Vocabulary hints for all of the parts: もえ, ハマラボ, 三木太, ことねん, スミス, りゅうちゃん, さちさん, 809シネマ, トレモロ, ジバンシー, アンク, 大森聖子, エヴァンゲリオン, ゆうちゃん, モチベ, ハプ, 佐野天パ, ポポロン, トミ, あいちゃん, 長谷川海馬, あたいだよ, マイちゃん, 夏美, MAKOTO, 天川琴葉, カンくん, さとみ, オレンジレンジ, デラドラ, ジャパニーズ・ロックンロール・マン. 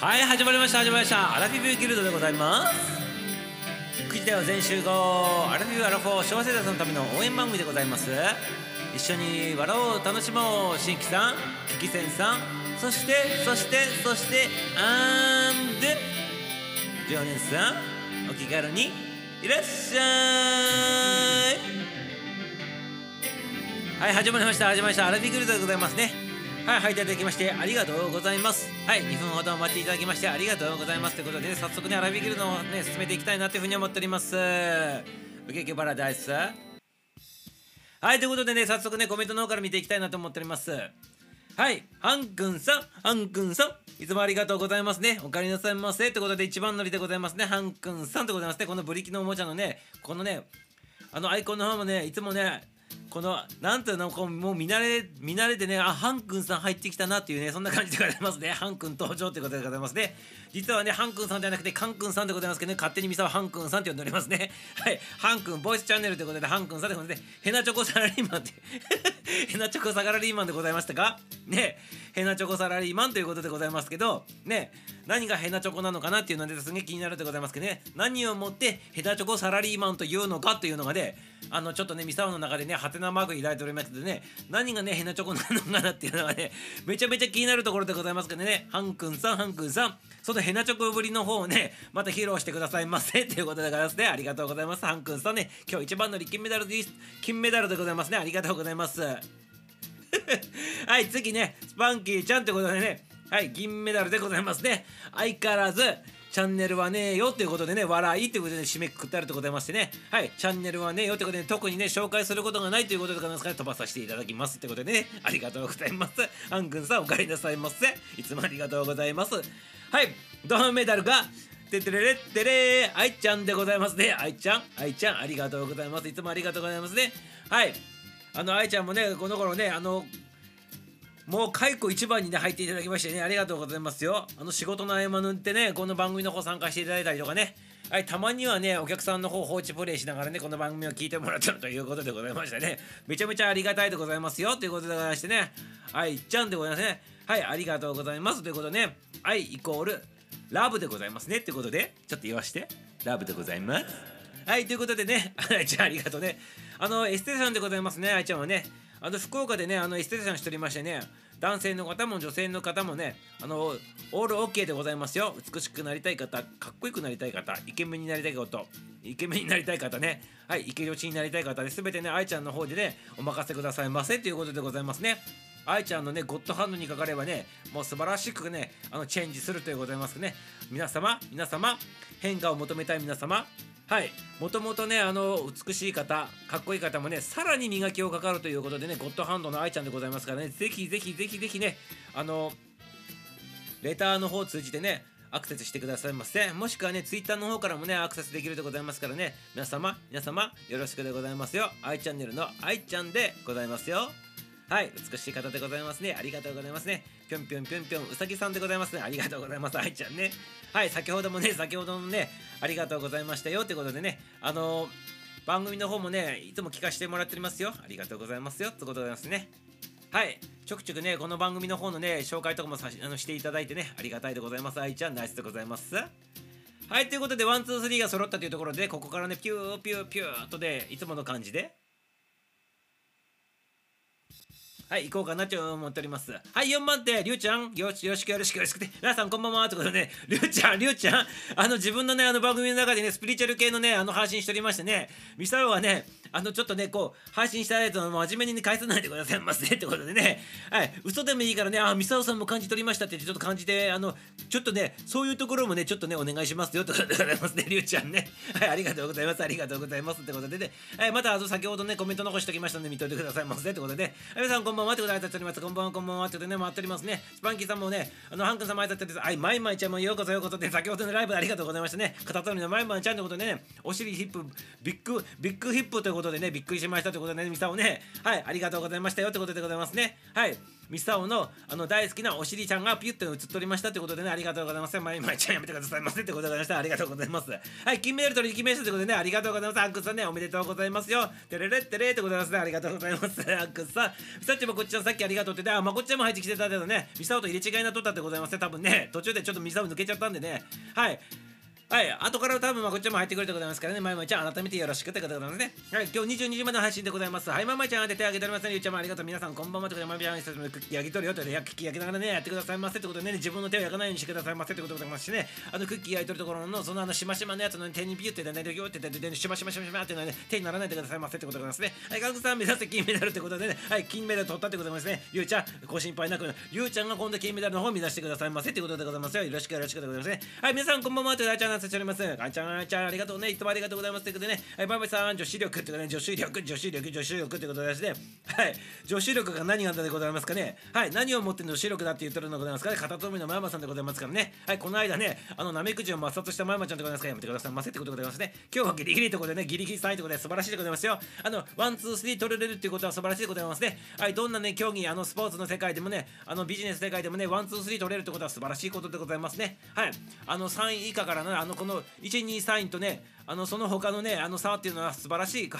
はい、始まりましたアラフィフギルドでございます。9時台は全集合、アラフィフアラフォー昭和世代のための応援番組でございます。一緒に笑おう、楽しもう。新規さん、危険さん、そしてアンド常連さん、お気軽にいらっしゃい。はい、始まりましたアラフィフギルドでございますね。はい、入っていただきましてありがとうございます。はい、2分ほどお待ちいただきましてありがとうございますということで、ね、早速ねアラフィフギルドをね進めていきたいなというふうに思っております。ウケウケパラダイス。はいということでね、早速ねコメントの方から見ていきたいなと思っております。はい、ハンくんさんいつもありがとうございますね。お帰りなさいませということで一番乗りでございますね。ハンくんさんでございますね。このブリキのおもちゃのね、このねあのアイコンの方もね、いつもねこのなんていうの、こうもう見慣れてね、あ、ハンくんさん入ってきたなっていうね、そんな感じでございますね。ハンくん登場ということでございますね。実はねハンくんさんじゃなくてカンくんさんでございますけどね、勝手にミサはハンくんさんって呼んでおりますね。はい、ハンくんボイスチャンネルということでハンくんさんでございますね。ヘナチョコサラリーマンってヘナチョコサラリーマンでございましたかね。ヘナチョコサラリーマンということでございますけどね、何がヘナチョコなのかなっていうのですげえ気になるでございますけどね、何をもってヘナチョコサラリーマンというのかというのがね、あのちょっとねミサオの中でねハテナマーク抱いておりますけどね、何がねヘナチョコなのかなっていうのがねめちゃめちゃ気になるところでございますけどね、ハンくんさんそのヘナチョコぶりの方をねまた披露してくださいませということでございますね。ありがとうございます。ハンくんさんね、今日一番乗り金メダルでございますね。ありがとうございますはい、次ねスパンキーちゃんということでね、はい、銀メダルでございますね。相変わらずチャンネルはねえよということでね、笑いということで、ね、締めくくってあるでございましてね、はい、チャンネルはねえよということで、ね、特にね紹介することがないということでございますから、飛ばさせていただきますということでね、ありがとうございます。ハンくんさんお帰りなさいませ、いつもありがとうございます。はい、銅メダルがててれれってれー、あいちゃんでございますね。あいちゃんありがとうございます。いつもありがとうございますね。はい、あのあいちゃんもねこの頃ね、あのもう解雇一番にね入っていただきましてね、ありがとうございますよ。あの仕事の合間塗ってねこの番組の方参加していただいたりとかね、はい、たまにはねお客さんの方放置プレイしながらねこの番組を聞いてもらったということでございましたね。めちゃめちゃありがたいでございますよということでございましてね、愛ちゃんでございますね。はい、ありがとうございますということでね、愛イコールラブでございますねということで、ちょっと言わしてラブでございます。はい、ということでね、愛ちゃんありがとうね。あのエステさんでございますね。愛ちゃんはねあの福岡でねあのエステティシャンしておりましてね、男性の方も女性の方もねあのオールオッケーでございますよ。美しくなりたい方、かっこよくなりたい方、イケメンになりたい方ね、はい、イケ女子になりたい方で、全てね愛ちゃんの方でねお任せくださいませということでございますね。愛ちゃんのねゴッドハンドにかかればねもう素晴らしくねあのチェンジするというございますね。皆様変化を求めたい皆様、はい、もともとねあの美しい方かっこいい方もねさらに磨きをかかるということでね、ゴッドハンドの愛ちゃんでございますからね、ぜひねあのレターの方を通じてねアクセスしてくださいませ、もしくはねツイッターの方からもねアクセスできるでございますからね、皆様よろしくでございますよ。愛チャンネルの愛ちゃんでございますよ。はい、美しい方でございますね。ありがとうございますね。ぴょんうさぎさんでございますね。ありがとうございます。愛ちゃんね、はい、先ほどもねありがとうございましたよということでね、番組の方もねいつも聞かせてもらっておりますよ。ありがとうございますよってことでございますね。はい、ちょくちょくねこの番組の方のね紹介とかもしていただいてね、ありがたいでございます。愛ちゃんナイスでございます。はい、ということでワンツースリーが揃ったというところで、ここからねピューとで、ね、いつもの感じではい、行こうかなと思っております。はい、4番手、りゅうちゃん、よろしくて、皆さんこんばんはということでね、りゅうちゃん、あの自分のね、あの番組の中でね、スピリチュアル系のね、あの配信しておりましてね、ミサオはね、あのちょっとね、こう、配信したやつを真面目に、ね、返さないでくださいませってことでね、はい、嘘でもいいからね、あ、ミサオさんも感じ取りましたって、ちょっと感じて、あの、ちょっとね、そういうところもね、ちょっとね、お願いしますよってことでございますね、りゅうちゃんね。はい、ありがとうございますってことでね、はい、またあと先ほどね、コメント残しておきましたので、見といてくださいませってことでね、皆さんこんばんはってことでね、待っておりますね。スパンキーさんもね、あのハンくんさんも挨拶です。はい、マイちゃんもようこそって、先ほどのライブありがとうございましたね。片取りのマイちゃんということでね、お尻ヒップ、ビッグヒップということでね、びっくりしましたということでね、ミサをね、はい、ありがとうございましたよってことでございますね。はい、ミサオの大好きなお尻ちゃんがピュッと映っておりましたということでね、ありがとうございます。まいまいちゃんやめてくださいませってことでございました。ありがとうございます。はい、金メダル取り決めましたということでね、ありがとうございます。アンクさんね、おめでとうございますよ。てれれってれーってございますね。ありがとうございます。アンクさん。ミサオちゃんもこっちゃんさっきありがとうってね、あ、まこっちゃんも入ってきてたけどね、ミサオと入れ違いなとったってございますね。多分ね、途中でちょっとミサオ抜けちゃったんでね。はい。はい、後から多分まこっちゃんも入ってくるでございますからね、まいまいちゃん改めてよろしくってことでございますね。はい、今日22時までの配信でございます。はい、まいまいちゃん当ててあげておりますね。ゆうちゃんもありがとう。皆さんこんばんはということで、まいまいちゃんの人たちもクッキー焼き取るよということで、クッキー焼きながらね、やってくださいませってことでね、自分の手を焼かないようにしてくださいませってことでございますしね、クッキー焼いとるところの、そのしましまのやつの手にビューってね、ギョーってね、しましましましまってね、手にならないでくださいませってことでございますね。はい、韓国さん目指せ金メダルってことでね、はい、金メダル取ったってことでございますね。ゆうちゃん、ご心配なく、ゆうちゃんが今度金メダルの方を目指してくださいませってことでございますよ。よろしくよろしくでございますね。はい、皆さんこんばんはということで、させております。あんちゃんあんちゃんありがとうね。いつもありがとうございますということでね、はい、バイバイさん、女子力っていうかね、女子力ってことでして、はい、女子力が何があったでございますかね。はい、何を持って女子力だって言ってるのでございますかね。片富のマヤマさんでございますからね。はい、この間ね、なめくじを抹殺したマヤマちゃんでございますから、やめてくださいませってことでございますね。今日はギリギリということでね、ギリギリ3位ということで素晴らしいでございますよ。ワン、ツー、スリー取れるっていうことは素晴らしいでございますね。はい、どんなね、競技、スポーツの世界でもね、ビジネス世界でもね、ワン、ツー、スリー取れるってことは素晴らしいことでございますね。はい、3位以下からね、この1、2、3位とね、その他のね、差っていうのは素晴らしい、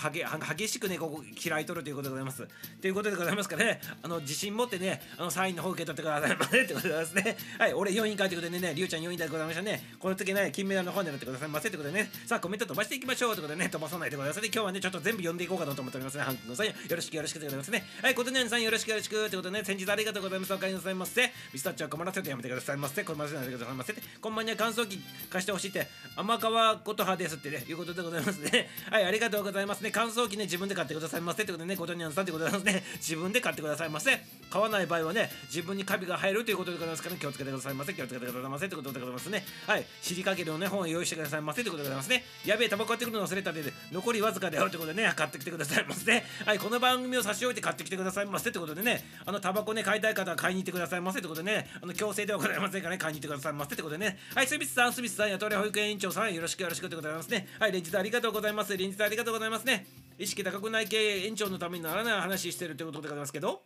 激しくね、ここ、嫌い取るということでございます。ということでございますからね、自信持ってね、3位の方受け取ってくださいませってことでございますね。はい、俺4位かということでね、りゅうちゃん4位だとございましたね。この時ね、金メダルの方になってくださいませってことでね、さあ、コメント飛ばしていきましょうということでね、飛ばさないでください。今日はね、ちょっと全部読んでいこうかなと思っておりますね。ハン君さん、よろしくよろしくでございますね。はい、ことねんさん、よろしくよろしくってことでね、先日ありがとうございます。お帰りなさいませ。ミスタッチは困らせてやめてくださいませ。困らせないでくださいませ。こんばんには乾燥機貸してほしいって、天川琴葉ですってね、いうことでございますね。はい、ありがとうございますね。乾燥機ね、自分で買ってくださいませってことでね、ことにゃんさんってことでございますね。自分で買ってくださいませ。買わない場合はね、自分にカビが入るということでございますから、ね、気をつけてくださいませ。気をつけてくださいませってことでございますね。はい、知りかけるのね、本を用意してくださいませってことでございますね。やべえ、タバコ買ってくるの忘れたで、残りわずかであるってことでね、買ってきてくださいませ。はい、この番組を差し置いて買ってきてくださいませってことでね、タバコね、買いたい方は買いに行ってくださいませってことでね、強制ではございませんからね、買いに行ってくださいませってことでね。はい、スミスさん、やとり保育園委員長さん、よろしくよろしくってことでございますね。はい、連日ありがとうございます。連日ありがとうございますね。意識高くない系園長のためにならない話してるということでございますけど。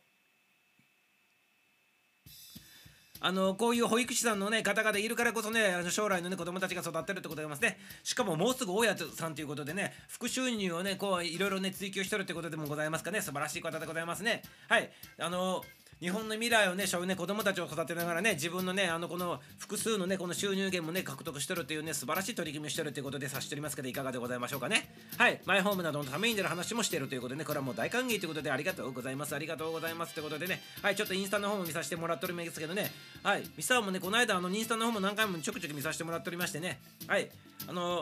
こういう保育士さんの、ね、方々いるからこそね、将来の、ね、子供たちが育ってるってことでございますね。しかももうすぐ大家さんということでね、副収入をね、こういろいろね、追求してるってことでもございますかね、素晴らしい方でございますね。はい、日本の未来をね、子供たちを育てながらね、自分のね、この複数のね、この収入源もね、獲得してるというね、素晴らしい取り組みをしてるということで察しておりますけど、いかがでございましょうかね。はい、マイホームなどのためになる話もしてるということでね、これはもう大歓迎ということで、ありがとうございます、ありがとうございますということでね、はい、ちょっとインスタの方も見させてもらっておりますけどね、はい、ミサオもね、この間、インスタの方も何回もちょくちょく見させてもらっておりましてね、はい、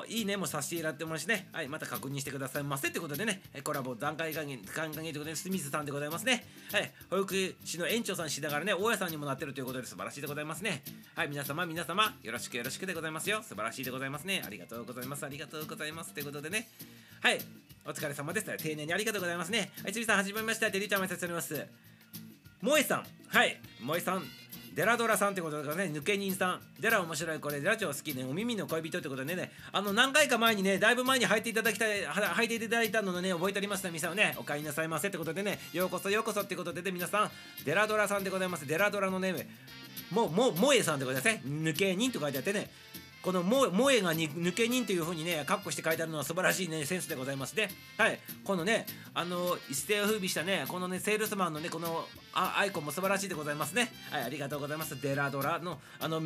いいねもさせてもらってますしね、はい、また確認してくださいませってことでね、コラボ段階歓迎ということで、スミスさんでございますね。はい、保育士の園長さんしながらね、大家さんにもなってるということで素晴らしいでございますね。はい、皆様、よろしくよろしくでございますよ。素晴らしいでございますね。ありがとうございます。ありがとうございます。ということでね、はい、お疲れ様です。丁寧にありがとうございますね。はい、つみさん、はじめまして。りゅうちゃんもさせております。もえさん、はい、もえさん。デラドラさんってことだからね、抜け人さん。デラ面白い、これ、デラチョウ好きね、お耳の恋人ってことでね、何回か前にね、だいぶ前に入っていただいたのね、覚えておりました、ミサオね、お帰りなさいませってことでね、ようこそようこそってことでね、皆さん、デラドラさんでございます。デラドラのね、もえさんでございますね、抜け人と書いてあってね、この萌えが抜け人というふうにね、カッコして書いてあるのは素晴らしいね、センスでございますね。はい、このね、一世を風靡したね、このね、セールスマンのね、このアイコンも素晴らしいでございますね。はい、ありがとうございます。デラドラの、萌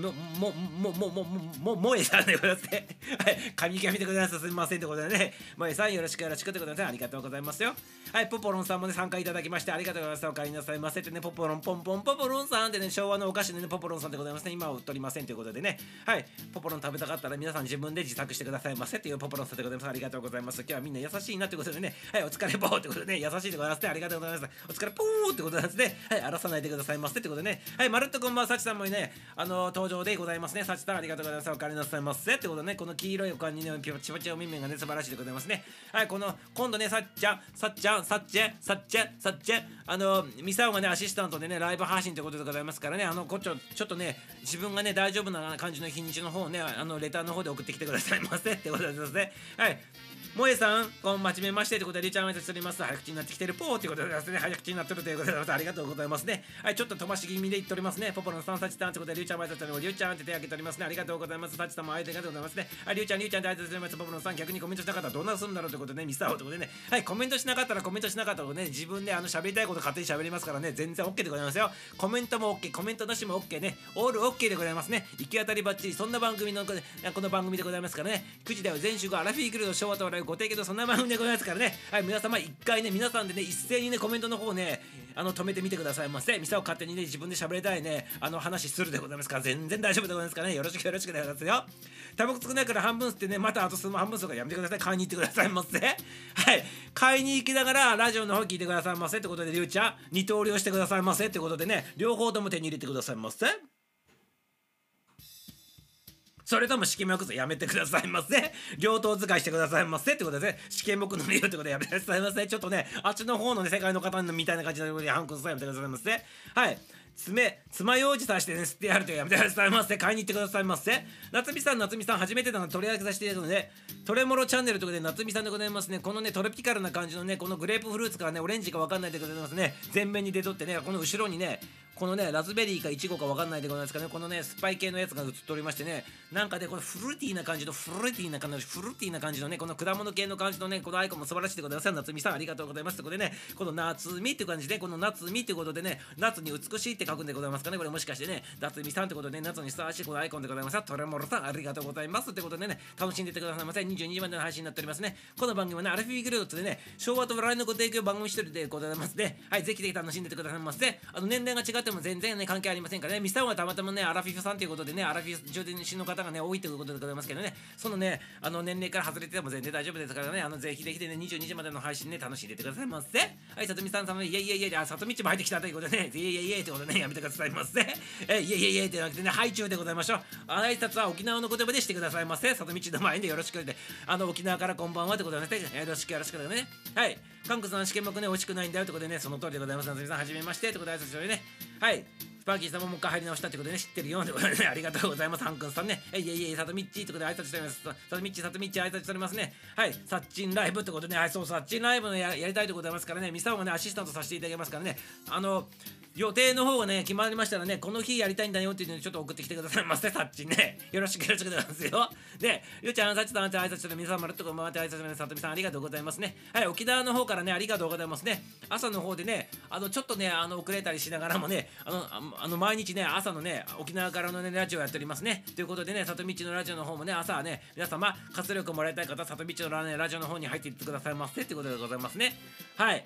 えさんでございますね。はい、神でございます。すみませんってことでね、萌えさんよろしくよろしくってことでね、ありがとうございますよ。はい、ポポロンさんもね、参加いただきまして、ありがとうございます。お帰りなさいませってね、ポポロンポンポンポポロンさんってね、昭和のお菓子のね、ポポロンさんでございますね。今は売っておりませんということでね、はい、ポポロン食べたかったら皆さん自分で自作してくださいませっていうポポロンさんでございます。ありがとうございます。今日はみんな優しいなってことでね、はい、お疲れぽーってことでね、優しいでございますね。ありがとうございます。お疲れぽーってことなんですね。はい、荒らさないでくださいませってことでね、はい、まるっとこんばんは、さちさんもね、登場でございますね。さちさんありがとうございます。お帰りなさいませってことでね、この黄色いおかんにね、ピチパチおみめがね、素晴らしいでございますね。はい、この、今度ね、さっちゃん、ミサオがね、アシスタントでね、ライブ配信ということでございますからね、ちょっとね、自分がね、大丈夫な感じの日にちの方ね、レターの方で送ってきてくださいませってことですね。はい。萌えさん、こんまちめましてということで、りゅうちゃんを目指しております。早口になってきてるぽーということでですね、早口になってるということでありがとうございますね。はい、ちょっと飛ばし気味で言っておりますね。ポポロのさん、さちさんということで、りゅうちゃんを目指しております。りゅうちゃんって手を挙げておりますね。ありがとうございます。さちさんもありがとうございますね。はい、りゅうちゃんでありがとうございます。ポポロさん、逆にコメントしなかったらどうなすんだろうということでね、ミサオということでね。はい、コメントしなかったらコメントしなかったらね、自分で喋りたいこと勝手に喋りますからね、全然 OK でございますよ。コメントも OK、コメントなしも OK ね、オール OK でございますね。行き当たりばっちり、そんな番組のこの番組でございますからね。9時台は全週がアラフィークルーの昭和と笑いご提供とそんな番組でございますからね。はい、皆様一回ね、皆さんでね、一斉にね、コメントの方ね、止めてみてくださいませ。ミサを勝手にね、自分で喋りたいね、話するでございますから、全然大丈夫でございますからね。よろしくでございますよ。タバコ少ないから半分吸ってね、またあとその半分吸うからやめてください。買いに行ってくださいませ。はい、買いに行きながらラジオの方聞いてくださいませってことで、りゅうちゃん、二刀流してくださいませってことでね、両方とも手に入れてくださいませ。それとも色目をくずやめてくださいませ。両頭使いしてくださいませってことですね。色目の理由ってことでやめてくださいませ。ちょっとね、あっちの方のね、世界の方のみたいな感じの反抗さやめてくださいませ。はい。爪楊枝さしてね、吸ってやるとやめてくださいませ。買いに行ってくださいませ。夏美さん、初めてなので取り上げさせていただくので、トレモロチャンネルということで、夏美さんでございますね。このね、トロピカルな感じのね、このグレープフルーツからね、オレンジかわかんないでございますね。前面に出とってね、この後ろにね、このね、ラズベリーかイチゴかわかんないでございますかね、このね、スパイ系のやつが映っておりましてね、なんかね、このフルーティーな感じのね、この果物系の感じのね、このアイコンも素晴らしいでございます。夏美さん、ありがとうございます。ということでね、この夏美っていう感じで、この夏美ということでね、夏に美しいって書くんでございますかね、これもしかしてね、夏美さんってことでね、夏にふさわしいこのアイコンでございます。トレモロさん、ありがとうございます。ってことでね、楽しんでてくださいませ。22時までの配信になっておりますね。この番組はね、アルフィーグループでね、昭和と笑いのご提供番組一人でございますね。はい、ぜひぜひ楽しんでてくださいませ。年代が違っても全然ね、関係ありませんからね。ミサオはたまたまね、アラフィフさんということでね、アラフィフ上手の方がね、多いということでございますけどね、そのね、年齢から外れてても全然大丈夫ですからね、ぜひぜひでね、22時までの配信ね、楽しんでてくださいませ。はい、さとみさん様、さとみっちも入ってきたということでね、ってことね、やめてくださいませ。いえいえってなくてね、ハイチュウでございましょう。挨拶は沖縄の言葉でしてくださいませ。さとみっちの前でよろしくで、沖縄からこんばんはってことでね、よろしくだね。はい、韓国さん試験もね、美味しくないんだよってことでね、その通りでございます。さとみさん、はじめましてってことで挨拶してね。はい。スパーキーさんももう一回入り直したってことでね、知ってるよってことでね、ありがとうございます。ハンくんさんね。いえ、さとみっちってことで挨拶しております。さとみっち挨拶しておりますね。はい。サッチンライブってことでね、はい、そう、サッチンライブのやりたいでございますからね、ミサオもね、アシスタントさせていただきますからね、予定の方がね、決まりましたらね、この日やりたいんだよっていうのをちょっと送ってきてくださいませ、さっちね。よろしくでございますよ。で、りゅうちゃん、さっちさん、挨拶する皆さん、まるっとこんばんはって挨拶するさとみさん、ありがとうございますね。はい、沖縄の方からね、ありがとうございますね。朝の方でね、ちょっとね、遅れたりしながらもね、毎日ね、朝のね、沖縄からのね、ラジオやっておりますね。ということでね、さとみっちのラジオの方もね、朝はね、皆様、活力をもらいたい方、さとみっちのラジオの方に入っていってくださいませってことでございますね。はい。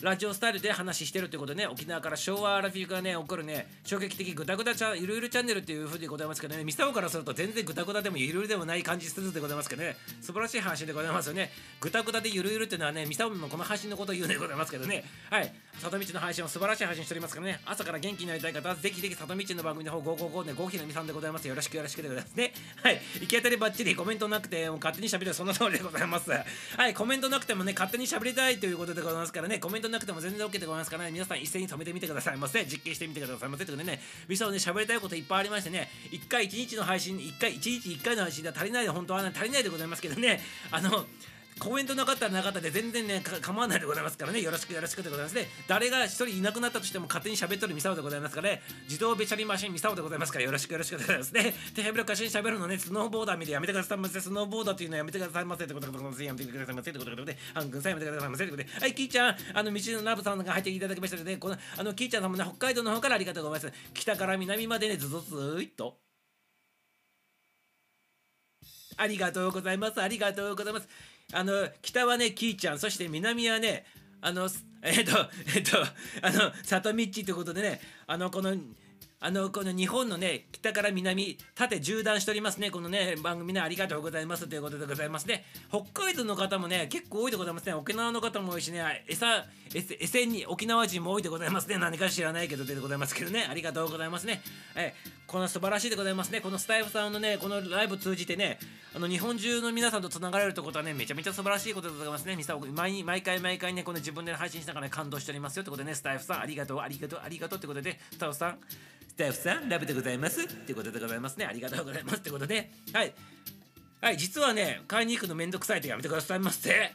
ラジオスタイルで話してるってことでね、沖縄から昭和アラフィフがね、起こるね、衝撃的グダグダゆるゆるチャンネルっていう風でございますけどね、ミサオからすると全然グダグダでもゆるゆるでもない感じするでございますけどね、素晴らしい話でございますよね。グダグダでゆるゆるっていうのはね、ミサオもこの配信のことを言うでございますけどね、はい、さとみっちの配信を素晴らしい配信しておりますからね、朝から元気になりたい方は、ぜひぜひさとみっちの番組の方、555ね、郷ひろみさんでございます。よろしくでございますね。はい、行き当たりばっちりコメントなくて、もう勝手に喋る、そんな通りでございます。はい、コメントなくてもね、勝手に喋りたいということでございますからね、コメントなくても全然 OK でございますからね、皆さん一斉に止めてみてくださいませ。実験してみてくださいませ。ということでね、ミサオね、喋りたいこといっぱいありましてね、1日1回の配信では足りないで、本当は足りないでございますけどね、コメントなかったらなかったで全然ね、構わないでございますからね、よろしくでございますね。誰が一人いなくなったとしても勝手に喋っとるミサオでございますからね、自動べしゃりマシンミサオでございますから、よろしくでございますね。手ヘブロカシに喋るのね、スノーボーダー見てやめてくださいませ。スノーボーダーというのやめてくださいませってことで、やめてくださいませってことで、ハン君さんやめてくださいませってことで、はい、キーちゃん、道のナブさんが入っていただきましたので、この、キーちゃんさんもね、北海道の方からありがとうございます。北から南までね、ずぞずーっと。ありがとうございます。北はね、キーちゃん、そして南はね、さとみっちということでね、この日本のね、北から南、縦縦断しておりますね、このね、番組ね、ありがとうございますということでございますね。北海道の方もね、結構多いでございますね。沖縄の方も多いしね、に沖縄人も多いでございますね。何か知らないけどでございますけどね、ありがとうございますね。この素晴らしいでございますね。このスタイフさんのね、このライブを通じてね、日本中の皆さんとつながれるということはね、めちゃめちゃ素晴らしいことでございますね。ミサオ、毎回ね、この自分で配信しながら、ね、感動しておりますよということでね、スタイフさん、ありがとうということで、ね、スタイフさん、ラブでございますってことでございますね。ありがとうございますってことで、はい。はい、実はね、買いに行くのめんどくさいってやめてくださいませ。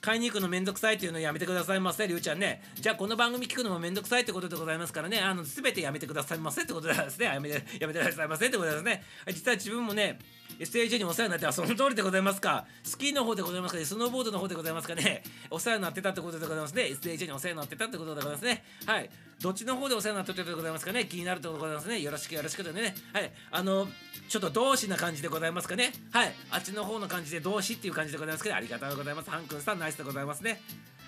買いに行くのめんどくさいっていうのやめてくださいませ、りゅうちゃんね。じゃあこの番組聞くのもめんどくさいってことでございますからね、全てやめてくださいませってことですね。やめてくださいませってことですね。実は自分もね、SAJ にお世話になってはその通りでございますか。スキーの方でございますかね、スノーボードの方でございますかね、お世話になってたってことでございますね。SAJ にお世話になってたってことでございますね。はい。どっちの方でお世話になってたでございますかね、気になるところでございますね。よろしくよろしくでね。はい。ちょっと同志な感じでございますかね。はい。あっちの方の感じで同志っていう感じでございますけど、ありがとうございます。ハンくんさん、ナイスでございますね。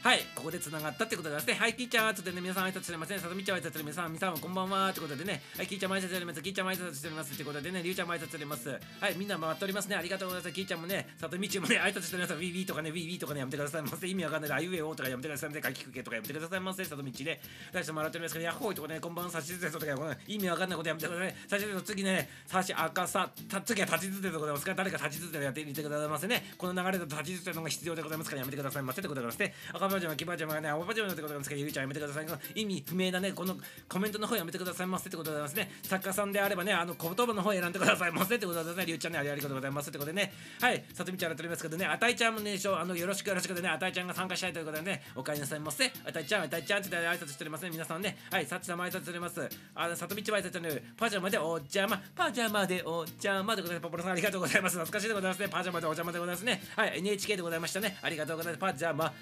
はい、ここでつながったってことでございますね。はい、キーちゃん、あとでね、皆さん挨拶しておりますね。さとみちゃん挨拶しております。みさんはこんばんはってことでね。はい、キーちゃんも挨拶しております。キーちゃんも挨拶しておりますってことでね、りゅうちゃんも挨拶しております。はい、みんな回っておりますね。ありがとうございます。キーちゃんもね、さとみちもね、挨拶しております。ウィーウィーとかね、ウィーウィーとかね、やめてくださいませ。意味わかんない。あいうえおとかやめてくださいませ。かきくけとかやめてくださいませ。さとみちね。大してもらっておりますけど、ヤッホーとかね、こんばんは、さしずでとか、意味わかんないことやめてください。さしずでの次ね、さしあかさ、次は立ちずででございますから、誰か立ちずでやってみてくださいませね。この流れだと立ちずでのが必要でございますから、やめてくださいませってことでございますね。バージョン、キバージョンがね、青バージョンってことなんですけど、ゆうちゃんやめてください。意味不明だね、このコメントの方やめてくださいませってことでございますね。作家さんであればね、言葉の方選んでくださいませってことでございますね。ゆうちゃんね、ありがとうございますってことでね。はい、さとみちゃんやっておりますけどね、あたいちゃんもね、よろしくよろしくでね、あたいちゃんが参加したいということでね、お帰りなさいませ。あたいちゃんって挨拶しておりますね、皆さんね。はい、さっちさんも挨拶しております。さとみちは挨拶しております。パジャマでお邪魔、パジャマでお邪魔ということで、ポポロさんありがとうございます。懐かしいでございますね。パジャマでお邪魔でございますね。はい、NHK でございましたね。ありがとうございます。パジャマ、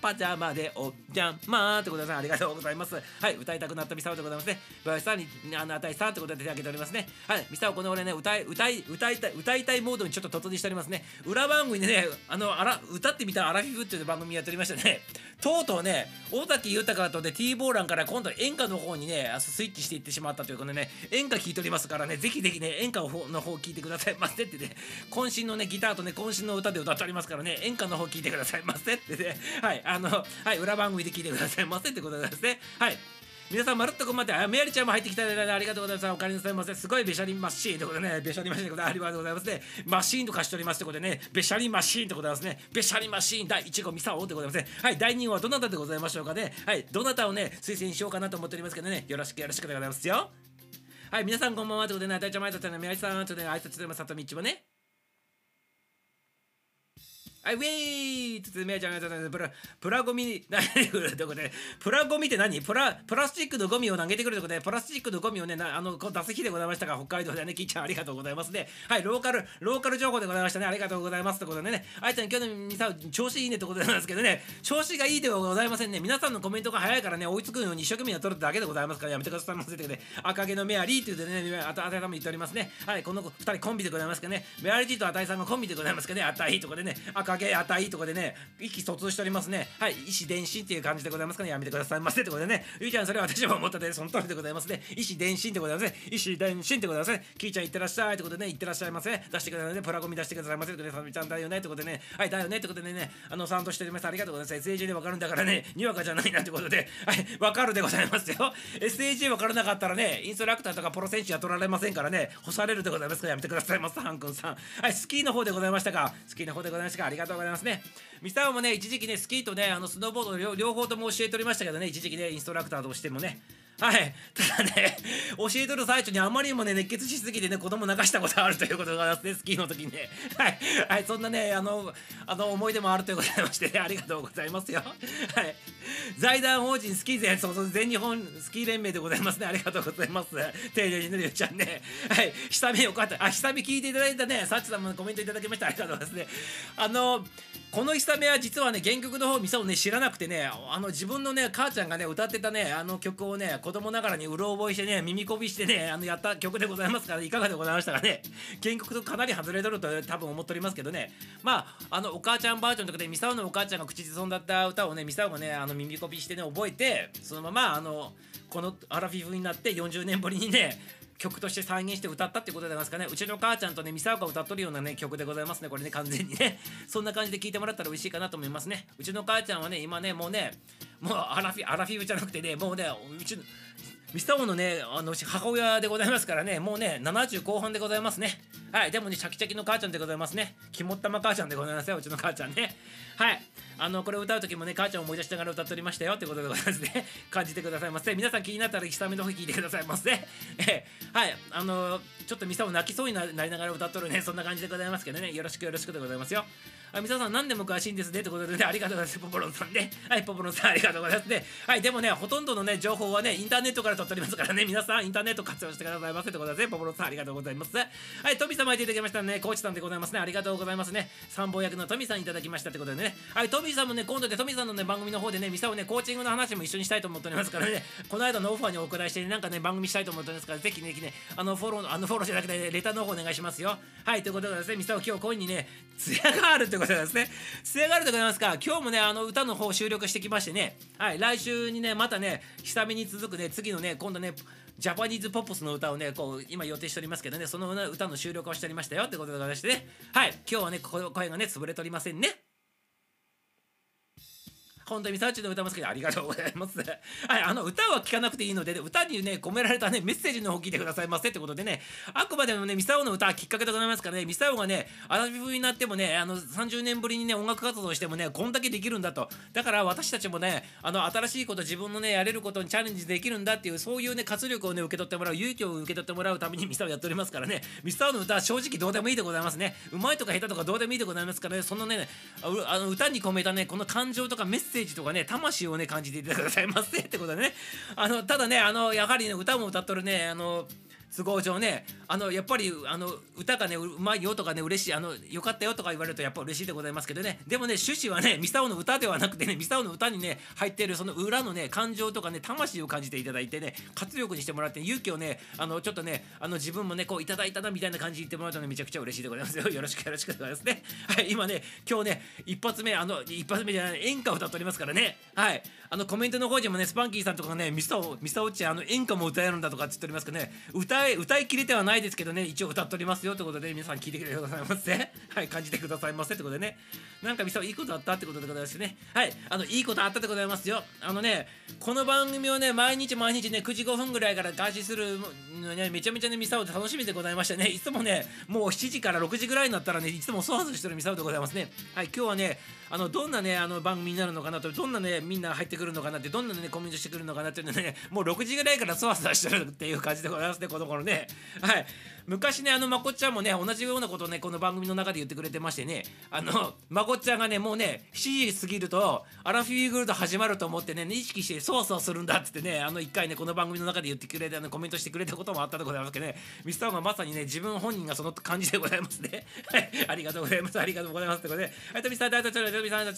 パジャマでおじゃまーってことで、ありがとうございます。はい、歌いたくなったミサオでございますね。バイさんに、あたいさんってことで手を挙げておりますね。はい、ミサオこの俺ね、歌いたいモードにちょっと突入しておりますね。裏番組でね、歌ってみたアラフィフっていう番組やっておりましたね。とうとうね、尾崎豊とね、T ボーランから今度演歌の方にね、スイッチしていってしまったということでね、演歌聴いておりますからね、ぜひぜひね、演歌の方聴いてくださいませってね、渾身のね、ギターとね、渾身の歌で歌っておりますからね、演歌の方聴いてくださいませってね、はい、はい、裏番組で聞いてくださいませってことですね。はい。皆さん、まるっとここまで、メアリちゃんも入ってきたので、ありがとうございます。お帰りなさいませ。すごいべしゃりマシーンってことでね、べしゃりマシーンってことでありがとうございますね。マシーンと貸しておりますってことでね、べしゃりマシーンってことですね。べしゃりマシーン第1号ミサオってことでございますね。はい、第2号はどなたでございましょうかね。はい、どなたをね、推薦しようかなと思っておりますけどね、よろしくよろしくでございますよ。はい、皆さんこんばんはってことでね、あたいちゃんも挨拶ね、メアリさんとね、挨拶してます、さとみちもね。はい、ウェイつつめちゃんがプラゴミ投げてくるとこで、プラゴミって何？プラスチックのゴミを投げてくるとこで、プラスチックのゴミをね、出す日でございましたが、北海道でね、きいちゃんありがとうございますね。はい、ローカル情報でございましたね。ありがとうございますということでね、あいちゃん今日のミサオ調子いいねってことなんですけどね、調子がいいではございませんね。皆さんのコメントが早いからね、追いつくように一生懸命やっとるだけでございますから、やめてくださいませってことで、赤毛のメアリーというでね、あたいさんも言っておりますね。はい、この2人コンビでございますかね。メアリーとあたいさんがコンビでございますかね。あたいとかでね、あたいとかでね、意気疎通しておりますね。はい、意思伝心っていう感じでございますから、ね、やめてくださいませってことでね、ゆいちゃん、それは私も思ったで、その通りでございますね。意思伝心ってことでございますね。意思伝心ってことでございますね。きいちゃん、いってらっしゃいってことでね、いってらっしゃいませ、ね。出してくださいね。プラゴミ出してくださいませってことで、さとみちゃんだよねってことでね、はい、だよねってことでね、賛同しております。ありがとうございます。SAJ でわかるんだからね、にわかじゃないなってことで、はい、わかるでございますよ。SAJ わからなかったらね、インストラクターとかプロ選手は取られませんからね、干されるでございますから、やめてくださいませ、ハン君さん。はい、スキーの方でございましたか。スキーの方でございましたか。ありがとうございますね。ミサオもね、一時期ね、スキーとね、スノーボード両方とも教えておりましたけどね、一時期ね、インストラクターとしてもね。はい。ただね、教えとる最中にあまりにもね、熱血しすぎてね、子供泣かしたことあるということがあって、スキーの時にね。はい。はい、そんなね、思い出もあるということでまして、ね、ありがとうございますよ。はい。財団法人スキー全、全日本スキー連盟でございますね。ありがとうございます。丁寧にね、りゅうちゃんね。はい。久々よかった。あ、久々聞いていただいたね、さっちさんもコメントいただきました。ありがとうございますね。この久々は実はね、原曲の方、ミサオね、知らなくてね、自分のね、母ちゃんがね、歌ってたね、曲をね、子供ながらにうろ覚えしてね、耳こびしてね、やった曲でございますから、いかがでございましたかね。原曲とかなり外れとると多分思っておりますけどね。まあ、お母ちゃんバージョンとかで、ミサオのお母ちゃんが口ずさんだった歌をね、ミサオがね、耳こびしてね、覚えて、そのまま、このアラフィフになって40年ぶりにね、曲として再現して歌ったってことでございますかね。うちの母ちゃんとね、ミサオが歌っとるようなね、曲でございますね。これね、完全にね。そんな感じで聴いてもらったら美味しいかなと思いますね。うちの母ちゃんはね、今ね、もうね、もうアラフィフじゃなくてね、もうね、うちの、ミサオのね、母親でございますからね、もうね、70後半でございますね。はい、でもね、シャキシャキの母ちゃんでございますね。肝っ玉母ちゃんでございますよ、うちの母ちゃんね。はい、これ歌う時もね、母ちゃんを思い出しながら歌っておりましたよってことでございますね。感じてくださいませ。皆さん気になったら久めの方聞いてくださいませ。はい、ちょっとミサを泣きそうになりながら歌っとるね、そんな感じでございますけどね、よろしくよろしくでございますよ。あ、ミサさん何でも詳しいんですねってことでね、ありがとうございます、ポポロンさんね。はい、ポポロンさんありがとうございますね。はい、でもね、ほとんどのね、情報はね、インターネットから取っておりますからね、皆さんインターネット活用してくださいませってことでね、ポポロンさんありがとうございます。はい、トミ様いていただきましたね、コーチさんでございますね、ありがとうございますね。参謀役のトミさんいただきましたってことでね、はい、トミさんもね、今度でトミさんのね、番組の方でね、ミサをね、コーチングの話も一緒にしたいと思っておりますからね、この間のオファーにお伺いしてね、なんかね、番組したいと思っておりますから、ぜひね、フォローじゃなくて、ね、レターの方お願いしますよ。はい、ということでですね、ミサを今日恋にね、ツヤがあるってことですね。ツヤがあるでございますか、今日もね、歌の方収録してきましてね、はい、来週にね、またね、久々に続くね、次のね、今度ね、ジャパニーズポップスの歌をね、こう、今予定しておりますけどね、その歌の収録をしておりましたよってことでございましてね、はい、今日はね、声がね、潰れておりませんね。本当にミサウチで歌いますけど、ありがとうございます。はい、歌は聴かなくていいので、歌にね、込められたね、メッセージの方を聞いてくださいませってことでね、あくまでもね、ミサオの歌はきっかけでございますからね、ミサオがね、アラフィフになってもね、30年ぶりにね、音楽活動してもね、こんだけできるんだと。だから私たちもね、新しいこと、自分のね、やれることにチャレンジできるんだっていう、そういうね、活力をね、受け取ってもらう、勇気を受け取ってもらうためにミサオやっておりますからね、ミサオの歌は正直どうでもいいでございますね。うまいとか下手とかどうでもいいでございますからね、そのね、歌に込めたね、この感情とかメッセージとかね、魂をね感じていただきたいませってことでね、ただね、やはりね、歌も歌っとるね、都合上ね、やっぱり歌がね、うまいよとかね、嬉しい、よかったよとか言われるとやっぱ嬉しいでございますけどね、でもね、趣旨はね、ミサオの歌ではなくてね、ミサオの歌にね入っているその裏のね、感情とかね、魂を感じていただいてね、活力にしてもらって、勇気をね、ちょっとね、自分もね、こういただいたなみたいな感じで言ってもらうとね、めちゃくちゃ嬉しいでございますよ。よろしくよろしくでございますね。はい、今ね、今日ね、一発目じゃない、演歌を歌っておりますからね、はい、コメントの方でもね、スパンキーさんとかね、ミサオっち演歌も歌えるんだとかって言っておりますけどね、歌いきれてはないですけどね、一応歌っとりますよってことで、皆さん聞いてくださいませ。はい、感じてくださいませってことでね、なんかミサオいいことあったってことでございますね。はい、いいことあったでございますよ。この番組をね、毎日ね、9時5分ぐらいから開始するのね、めちゃめちゃね、ミサオで楽しみでございましたね。いつもね、もう7時から6時ぐらいになったらね、いつもそうはずしてるミサオでございますね。はい、今日はね、どんなね、番組になるのかなと、どんなね、みんな入ってくるのかなって、どんなね、コメントしてくるのかなっていうのね、もう6時ぐらいからそわそわしてるっていう感じでございますね、この頃ね。はい。昔ね、まこっちゃんもね、同じようなことをね、この番組の中で言ってくれてましてね、まこっちゃんがね、もうね、7時過ぎると、アラフィーグルド始まると思ってね、意識してそわそわするんだってね、一回ね、この番組の中で言ってくれて、コメントしてくれたこともあったでございますけどね、ミサオがまさにね、自分本人がその感じでございますね。はい。ありがとうございます。ありがとうございます。ということで、はい、トミさん、挨拶してお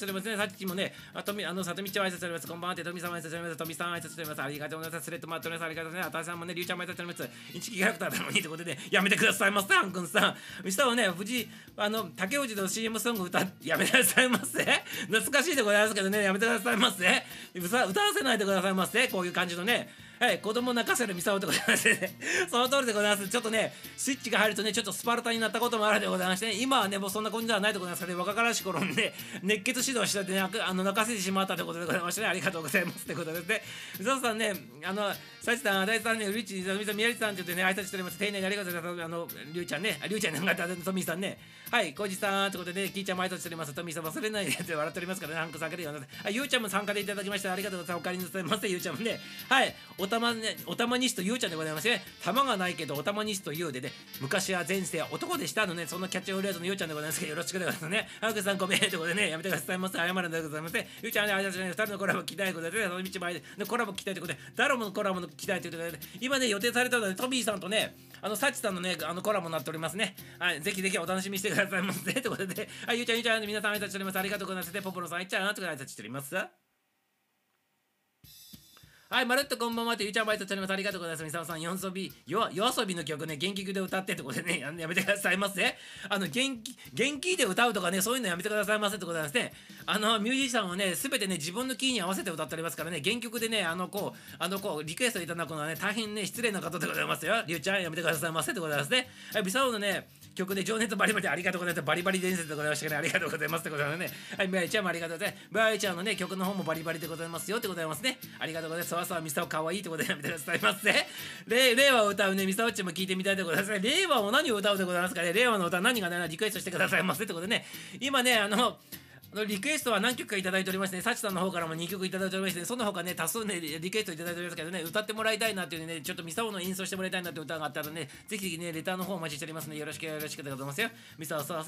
りますね。さっきもね、さとみちゃん挨拶しております。こんばんはって、トミさん挨拶しております。トミさん挨拶しております。ありがとうございます。スレッドマットです。ありがとうございます。あたしさんもね、りゅうちゃんも挨拶しております。一木キャラクターなのにってことで、ね、やめてくださいませ、アンくんさん。ミサオね、竹内の CM ソング歌って、やめてくださいませ。懐かしいでございますけどね、やめてくださいませ。歌わせないでくださいませ。こういう感じのね。はい、子供泣かせるミサオってことでございますね。その通りでございます。ちょっとね、スイッチが入るとね、ちょっとスパルタになったこともあるでございまして、ね、今はね、もうそんな感じではないでございますからね、若からし頃にね、熱血指導しててね、泣かせてしまったということでございましてね、ありがとうございますということですね。ミサオさんね、サチさん、あだいさんね、リュウチ、ミサミヤリさんって言ってね、挨拶しております。丁寧にありがとうございます。リュウちゃんね、リュウちゃんなんか、トミーさんね、はい、コージさんってことでね、キーちゃんも挨拶しております。トミーさん忘れないでって笑っておりますからね、ハンクさんから言わなさい。ユウちゃんも参加でいただきました。ありがとうございます。お帰りなさいませ、ユウちゃんもね。はい、おたまにしとゆうちゃんでございますね。玉がないけどおたまにしとゆうでね、昔は前世は男でしたのね、そんなキャッチフレーズのゆうちゃんでございますけど、よろしくでございますね。ハンクさんごめんってことでね、やめてくださいませ、謝るんでございません。ゆうちゃんね、挨拶してね、2人のコラボ期待ということで、その道前でコラボ期待ということで、ダロムのコラボの期待ということで、今ね、予定されたので、トミーさんとね、サチさんのね、コラボになっておりますね。はい、ぜひぜひお楽しみしてくださいませ。ということで、はい、ゆうちゃん、皆さん挨拶しております。ありがとうございます。ポポロさん、いっちゃん、あとから挨拶しております。はい、まるっとこんばんはって、ゆうちゃんバイトしております。ありがとうございます。みさおさん、夜遊びの曲ね、元気で歌ってってことでね、やめてくださいませ。元気で歌うとかね、そういうのやめてくださいませってことなんですね。ミュージシャンはね、すべてね、自分のキーに合わせて歌っておりますからね、原曲でね、リクエストいただくのはね、大変ね、失礼な方でございますよ。りゅうちゃん、やめてくださいませってことなんですね。みさおのね、曲で情熱バリバリありがとうございます。バリバリ伝説でございましたね。ありがとうございますってことなのね。はい、バイちゃんもありがとうございます。バイちゃんのね、曲の方もバリバリでございますよってございますね。ありがとうございます。そわそわみさおかわいいってことでございますね。令和を歌うね、みさおっちも聞いてみたいでございますね。令和を何を歌うでございますかね。令和の歌何がないのリクエストしてくださいませってことでね。今ね、リクエストは何曲かいただいておりましてね、幸さんの方からも2曲いただいておりまして、ね、その他ね、多数ね、リクエストいただいておりますけどね、歌ってもらいたいなっていうね、ちょっとミサオの演奏してもらいたいなって歌があったらね、ぜひぜひね、レターの方お待ちしておりますので、よろしくでございますよ。ミサオ、そう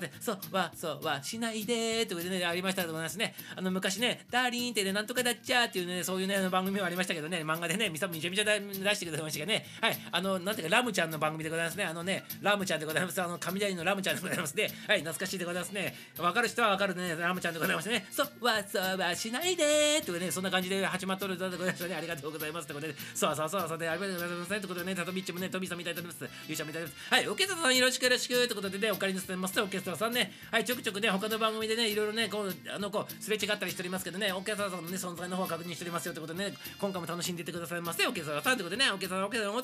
で、そうはしないでーということでね、ありましたと思いますね。昔ね、ダーリンってね、なんとかだっちゃーっていうね、そういうね、番組もありましたけどね、漫画でね、ミサオめちゃめちゃ出してくださいましたけどね、はい、なんていうか、ラムちゃんの番組でございますね、ラムちゃんでございます、雷のラムちゃんでございますね、はい、懐かしいでございますね、わかる人はわかるね、ラムちゃんでございましたね。そわしないでーというね、そんな感じで始まっとる歌でございましたね。ありがとうございますということで、そうでありがとうございますということでね、たとみっちもね、とみさんみたいと思います。ゆうちゃんみたいと思います。はい、オーケストラさんよろしくということでね、お借りしてますね、オーケストラさんね。はい、ちょくちょくね、他の番組でね、いろいろね、すれ違ったりしておりますけどね、オーケストラさんのね、存在の方を確認しておりますよということでね、今回も楽しんでいってくださいませ、オーケストラさんということでね、オーケスト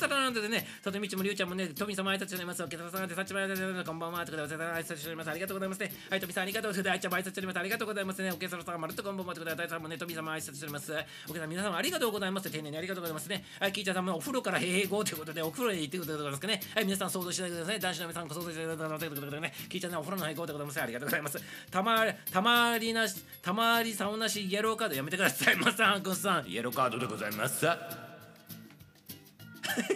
ラなんでね、たとみっちもりゅうちゃんもね、とみさんも挨拶しております、オーケストラさんでさっちまいで、こんばんはということで、挨拶しております。ありがとうございますね。はい、とみさんありがとうございます。ありがとうございますね。おけさらさん、まるっとこんばんはということで、大さんもね、とみさんも挨拶しております。おけさん、皆様ありがとうございます。丁寧にありがとうございますね。はい、キーちゃんさんもお風呂からへいごということで、お風呂へ行ってくださいますかね。はい、皆さん想像してください。男子の皆さんご想像してください。ということでね、キーちゃんさんお風呂のへいごということでございます。ありがとうございます。たまりさおなし、イエローカードやめてください。まさん、くんさん、イエローカードでございます。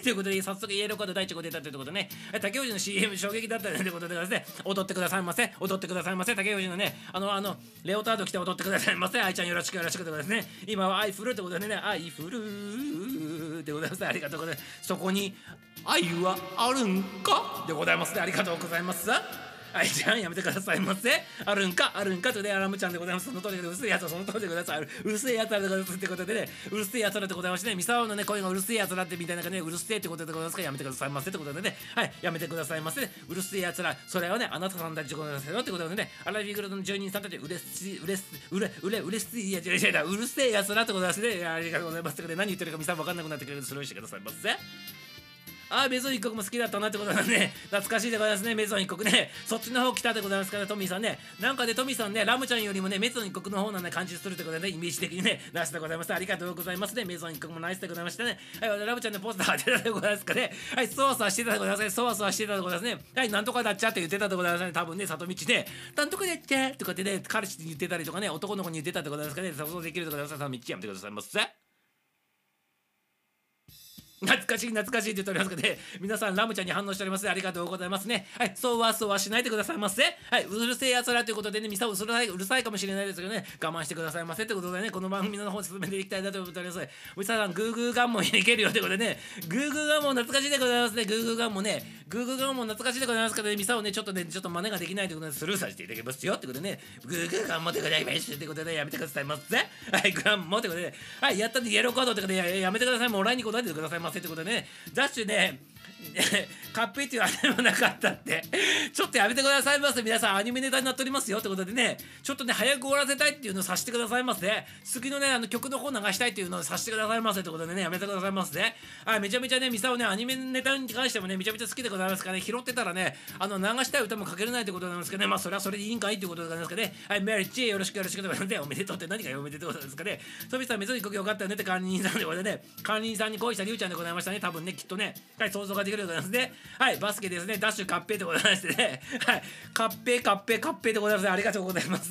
ということで、早速イエローカード第1号出たということでね、竹内の CM 衝撃だったということでですね、踊ってくださいませ、竹内のね、レオタード着て踊ってくださいませ、愛ちゃんよろしくということですね、今は愛フルってことでね、愛フルでございます、ありがとうございます、そこに愛はあるんかでございますね、ありがとうございます。愛ちゃんやめてくださいませ。あるんかとね、ラムちゃんでございます。その通りで、うるせえやつら、その通りでございます。うるせえやつらでございますってことでね、うるせえやつらでございましてね、ミサオのね、声がうるせえやつらってみたいなね、うるせえってことでございますから、やめてくださいませってことでね、はい、やめてくださいませ。うるせえやつら、それはね、あなたさんたちでございますよってことでね、アラビィグルドの住人さんたち、うるせえやつらってことですね、ありがとうございますってことで、何言ってるかミサオわかんなくなってくれると、それをしてくださいませ。メゾン一国も好きだったなってことなんで、ね、懐かしいでございますね、メゾン一国ね、そっちの方来たでございますから、トミーさんね、なんかね、トミーさんね、ラムちゃんよりもね、メゾン一国の方なんで感じするってことでね、イメージ的にね、ナイスでございます。ありがとうございますね、メゾン一国もナイスでございましたね、はい、ラムちゃんのポスター当てたでございますかね、はい、そわそわしてたでございますね、はい、なんとかだっちゃって言ってたでございますね、多分ね、里道ね、なんとかだっちゃとかってね、彼氏に言ってたりとかね、男の子に言ってたでございますかね、想像できるでございます、里道やめてくださいませ。懐かしいって言っておりますけどね、皆さんラムちゃんに反応しております。ありがとうございますね。はい、そうはしないでくださいませ。はい、うるせえやつらということでね、ミサオうるさいかもしれないですけどね、我慢してくださいませってことでね、この番組の方進めていきたいなと思っております。ミサさん、グーグーガンモンいけるよってことでね、グーグーガンモン懐かしいでございますね、グーグーガンモン懐かしいでございますけどね、ミサオね、ちょっと真似ができないということでスルーさせていただきますよってことでね、グーグーガンモンでございますってことでやめてくださいませ。はい、ガンモンってことで、はい、やったんでイエローカードってことでやめてください。もう来に答えてくださいませ。ってことでね、ダッシュね、カッペっていうアニメもなかったってちょっとやめてくださいませ。皆さんアニメネタになっておりますよってことでね、ちょっとね早く終わらせたいっていうのを察してくださいませ、ね、次のね曲の方流したいっていうのを察してくださいませってことでね、やめてくださいませ、ね、はい、めちゃめちゃねミサオねアニメネタに関してもねめちゃめちゃ好きでございますからね、拾ってたらね流したい歌もかけれないってことなんですけどね、まあそれはそれでいいんかいってことなんですけどね、はい、メリッチよろしくということで、おめでとうって何がおめでとうですかね、ソビさんめちゃめちゃよかったよねって管理人さんでこれでね、管理人さんに恋したりゅうちゃんでございましたね、多分ねきっとね、はい、想像ができるでございますね。はい、バスケですね、ダッシュカッペでございましてね、はい、カッペでございます、ありがとうございます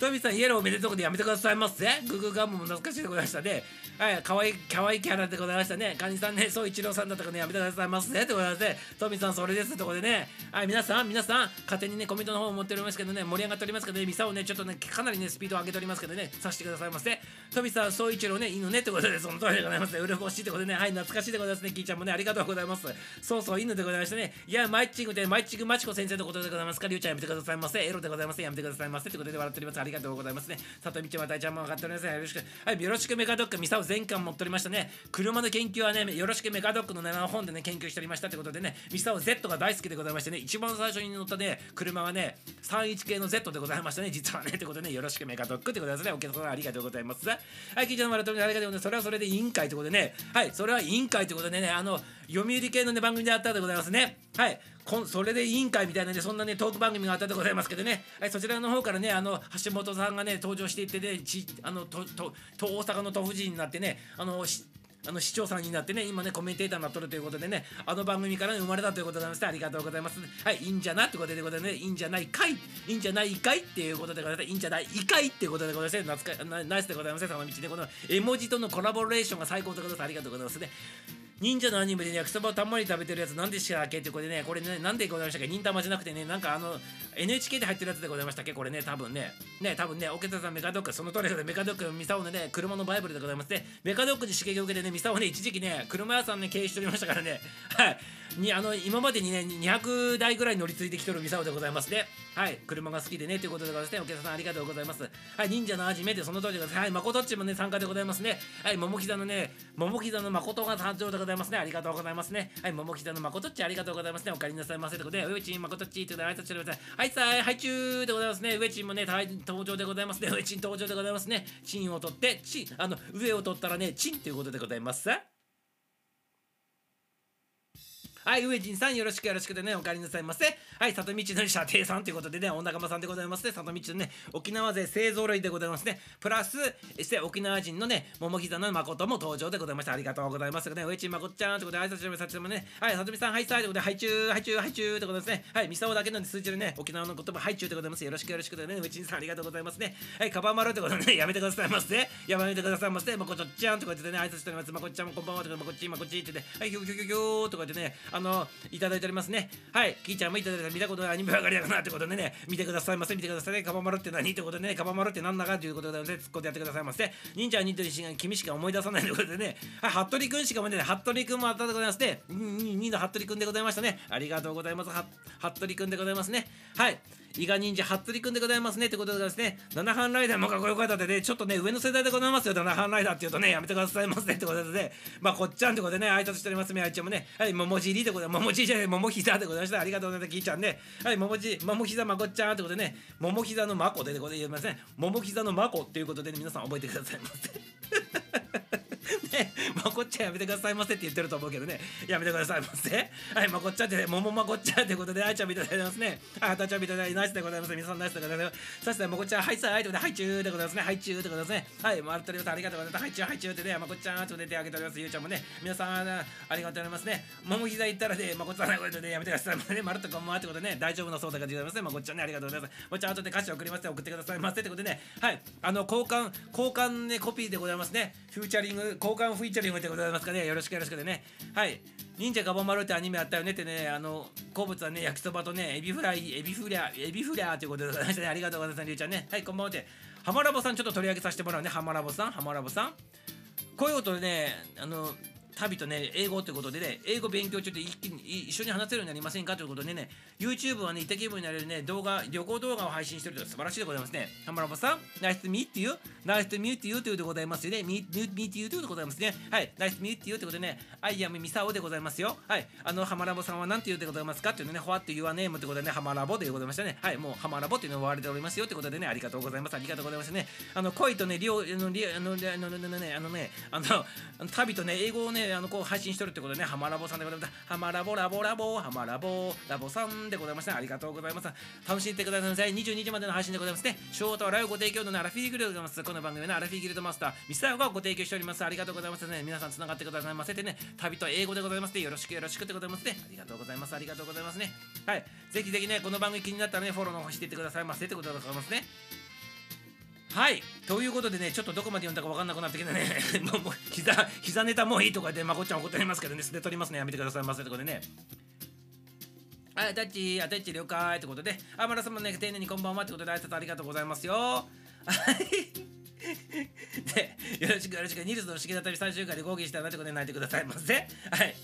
トミさん、イエローおめでとうでやめてくださいませ。ググガンモンも懐かしいでございましたね。はい、かわいいキャラでございましたね。カニさんね、そう一郎さんだとかね、やめてくださいませ。ってことで、ね、トミさん、それですってことでね。はい、皆さん、勝手にね、コメントの方を持っておりますけどね、盛り上がっておりますけどね、ミサをね、ちょっとね、かなりね、スピードを上げておりますけどね、さしてくださいませ。トミさん、そう一郎ね、犬ねってことで、その通りでございますね。うるぼしいってことでね、はい、懐かしいでございますね。キーちゃんもね、ありがとうございます。そう、犬でございましたね。いや、マイチングマチコ先生のことでございますか。りゅうちゃん、やめてくださいませ。エロでございます。やめてくださいませ。ってことで、笑っております。ありがとうございますね。さとみちまたちゃんも分かっておりますね。よろしくメガドック、ミサオ全巻持っておりましたね。車の研究はね、よろしくメガドックの7本でね、研究しておりましたってことでね、ミサオ Z が大好きでございましてね、一番最初に乗ったね、車はね、31系の Z でございましたね、実はね、ってことでね、よろしくメガドックってことですね。お客様ありがとうございます。はい、キーちゃんもらっております。ありがとうございます。それはそれで委員会ってことでね、はい、それは委員会ってことでね、読売系のね、番組であったでございますね。はい。それで委員会みたいなね、そんなねトーク番組があったでございますけどね、そちらの方からね橋本さんがね登場していってね、大阪の都府市になってね市長さんになってね、今ねコメンテーターになっとるということでね、番組から、ね、生まれたということでございまして、ありがとうございます。はい、いいんじゃないってことでございますね、いいんじゃないかい、いいんじゃないかいっていうことでございます、いいんじゃないかいっていうことでございます、ナイスでございますね、その道でこの絵文字とのコラボレーションが最高でございます、ありがとうございますね。忍者のアニメでね、焼きそばをたんまり食べてるやつなんでしたっけってこれね、これね、なんでございましたっけ、忍たまじゃなくてね、なんかNHK で入ってるやつでございましたっけ、これね、多分ね、オケタさんメカドック、その通りでメカドック、ミサオのね、車のバイブルでございますね、メカドックに刺激を受けてね、ミサオね、一時期ね、車屋さんね、経営しておりましたからね、はい、今までにね、200台ぐらい乗り継いできとるミサオでございますね、はい、車が好きでね、ということでございますね、オケタさんありがとうございます。はい、忍者のアニメでその通りでございます。はい、まことっちもね、参加でございますね、はい、桃木座のまことが誕生でございますね、ありがとうございますね。はい、桃木さんのまことっちありがとうございますね。お帰りなさいませということで、上地まことっちということで挨拶してください。はいさあ、はいちゅーでございますね。上地もね、登場でございますね。上地登場でございますね。チンを取って、上を取ったらね、チンということでございます。はい、上陣さん、よろしくでね、お帰りなさいませ。はい、里道の射程さんということでね、お仲間さんでございますね。里道のね、沖縄勢勢ぞろいでございますね。プラス、沖縄人のね、桃木座の誠も登場でございました。ありがとうございます。ね、上陣まこっちゃんということで、挨拶してさせてもね、はい、里道さん、はいさーということで、はいちゅーということですね。はい、ミサオだけの通じるね、沖縄の言葉、はいちゅーでございます。よろしくでね、上陣さん、ありがとうございますね。はい、かばまろということでね、やめてくださいませ。やめてくださいませ。まこっちゃんとか言ってね、挨拶しております。まこっちゃんもこんばんはとか、まこっちってね、はい、ひょーとか言ってね、いただいておりますね。はい、キーちゃんもいただいて、見たことないアニメばかりだからなってことでね、見てくださいね。カバマロって何ってことでね、カバマロって何だかということで、突っ込んでやってくださいませ。忍者はニトリシが君しか思い出さないということでね、はい、服部くんしか思い出ない。服部くんもあったでございますね。2の服部くんでございましたね。ありがとうございます。服部くんでございますね。はい。伊賀忍者服部くんでございますねってことでですね、七班ライダーもかっこよかったでね、ちょっとね上の世代でございますよ。七班ライダーって言うとね、やめてくださいませってことでね、まあこっちゃんってことでね、挨拶しております。みあいちゃんもね、はい、桃ひざでございました。ありがとうございます。きいちゃんね、はい、桃ひざまこっちゃんってことでね、桃ひざのまこでございますね。桃ひざのまこっていうことで、ね、皆さん覚えてくださいませ。まこっちゃんやめてくださいませって言ってると思うけどね、やめてくださいませ。はい、まこっちゃんってね、ももまこっちゃんってことで、あいちゃんみたいでございますね。あたちゃんみたいでナイスでございます。皆さんナイスでございます。さしてまこっちゃん、はいさあ、はいということで、はいちゅーでございますね。はいちゅーでございますね。はい、回っております。ありがとうございます。はいちゅーってね、まこっちゃんと出てあげております。ゆうちゃんもね、皆さんありがとうございますね。ももひざ行ったらね、まこっちゃんのことでやめてくださいませ。まるっとこんばんはってことでね、大丈夫なそうだからでございますね。まこっちゃんね、ありがとうございます。もちろん後で歌詞送りまして、送ってくださいませってことでね、はい、交換ね、コピーでございますね。フューチャリング、交換フィーチャリングでございますかね。よろしくでね。はい。忍者ガバマルってアニメあったよねってね、好物はね、焼きそばとね、エビフライということでございましたね。ありがとうございます、りゅうちゃんね。はい、こんばんはって。ハマラボさん、ちょっと取り上げさせてもらうね。ハマラボさん。こういうことでね、旅とね、英語ということでね、英語勉強中で一緒に話せるようになりませんかということでね、YouTube はね、行った気分になれるね、旅行動画を配信してると素晴らしいでございますね。ハマラボさん、Nice to meet you ということでございますよね。Meet you ということでございますね。はい、Nice to meet you ということでね、I am Misao でございますよ。はい、ハマラボさんは何て言うでございますかというね、What your name ということでね、ハマラボでございましたね。はい、もうハマラボというのを割れておりますよということでね、ありがとうございますね。恋とね、旅とね、英語をね、こう配信してるってことでね、ハマラボさんでございました。ハマラボさんでございました。ありがとうございます。楽しんでくださいませ。22時までの配信でございますね。翔太はライブご提供のアラフィーギルドでございます。この番組のアラフィーギルドマスター、ミサオがご提供しております。ありがとうございますね。皆さんつながってくださいませてね、旅と英語でございますね。よろしくってございますね。ありがとうございますね。はい。ぜひね、この番組気になったらね、フォローの方していってくださいませってことでございますね。はい。ということでね、ちょっとどこまで読んだか分かんなくなってきてね、もう膝ネタもういいとかで、まこっちゃん怒っておりますけどね、捨てとりますね、やめてくださいませということでね。あたっち、了解ということで、あまらさんもね、丁寧にこんばんはということで、挨拶ありがとうございますよ。はい。で、よろしく、ニルズの不思議な旅3週間で合議したらということで、泣いてくださいませ。はい。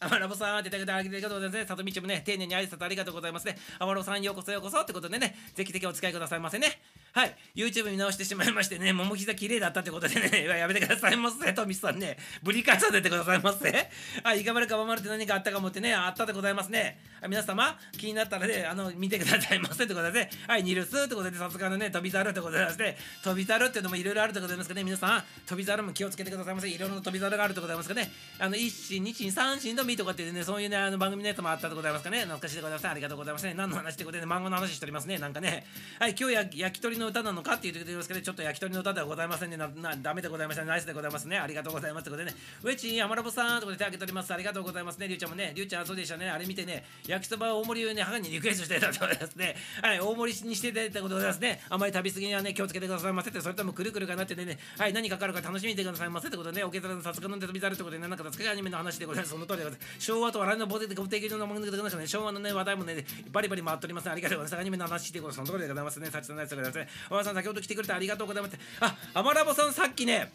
アマラボさんってありがとうございますね。さとみちもね、丁寧に挨拶ありがとうございますね。アマラボさんようこそってことでね、ぜひお使いくださいませね。はい、YouTube 見直してしまいましてね、もも膝綺麗だったってことでね、やめてくださいませ、トミスさんね、ぶり返させてくださいませ。はい、いかばるかばまるって何かあったかもってね、あったでございますね。皆様、気になったらね、見てくださいませってことで、ね、はい、ニルスってことで、さすがのね、飛びざるってことでして、飛びざるっていうのもいろいろあるってことでございますけどね、皆さん、飛びざるも気をつけてくださいませ、いろいろな飛びざるがあるってことでございますけどね、1審、2審、3審のみとかっていうね、そういうね、番組のやつもあったでございますかね、懐かしいでございます。ありがとうございますね。何の話ってことで、ね、漫画の話しておりますね、なんかね。はい、今日焼き鳥の歌なのかって言ってますけど、ちょっと焼き鳥の歌ではございませんね。ダメでございました。ナイスでございますね。ありがとうございますということでね。ウェチー、アマラボさんということで手挙げております。ありがとうございますね。りゅうちゃんもね、りゅうちゃんそうでしたね。あれ見てね、焼きそば大盛りをね、母にリクエストしてたということですね。はい、大盛りにしていただいたことでございますね。あまり食べ過ぎにはね、気をつけてくださいませって、それともくるくるかなってね、はい、何かかるか楽しみにしてくださいませってことでね、おけざらのさすがの手とびざるってことでね、なんかさすがアニメの話でございます。その通りでございます。昭和と笑いのボディでご提供の漫画でございますね。昭和のね、話題もね、バリバリ回っております。ありがとうございます。アニメの話してことその通りでございますね。さちさんナイスでございますね。おばさん、先ほど来てくれてありがとうございます。あ、アマラボさん、さっきね、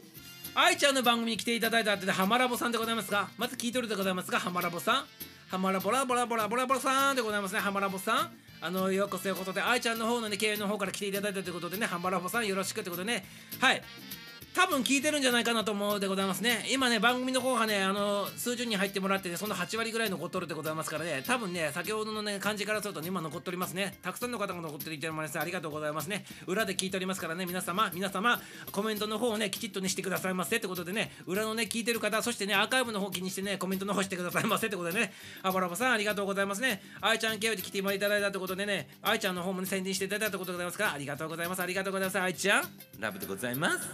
愛ちゃんの番組に来ていただいたって、ハマラボさんでございますが、まず聞いとるでございますが、ハマラボさん、ハマラボラボラボラボラボラさんでございますね、ハマラボさん。ようこそようこそで、愛ちゃんの方のね、経営の方から来ていただいたということでね、ハマラボさんよろしくってことでね、はい。多分聞いてるんじゃないかなと思うでございますね。今ね、番組の後半ね、数十人入ってもらってね、その8割ぐらい残っとるでございますからね、多分ね、先ほどのね、感じからすると、ね、今残っておりますね。たくさんの方が残っていてもらって、ありがとうございますね。裏で聞いておりますからね、皆様、コメントの方をね、きちっとね、してくださいませってことでね、裏のね、聞いてる方、そしてね、アーカイブの方気にしてね、コメントの方してくださいませってことでね、あばらばさん、ありがとうございますね。愛ちゃん経由で来ていただいたってことでね、愛ちゃんの方もね、宣伝していただいたってことでございますから、ありがとうございます。ありがとうございます。愛ちゃん、ラブでございます。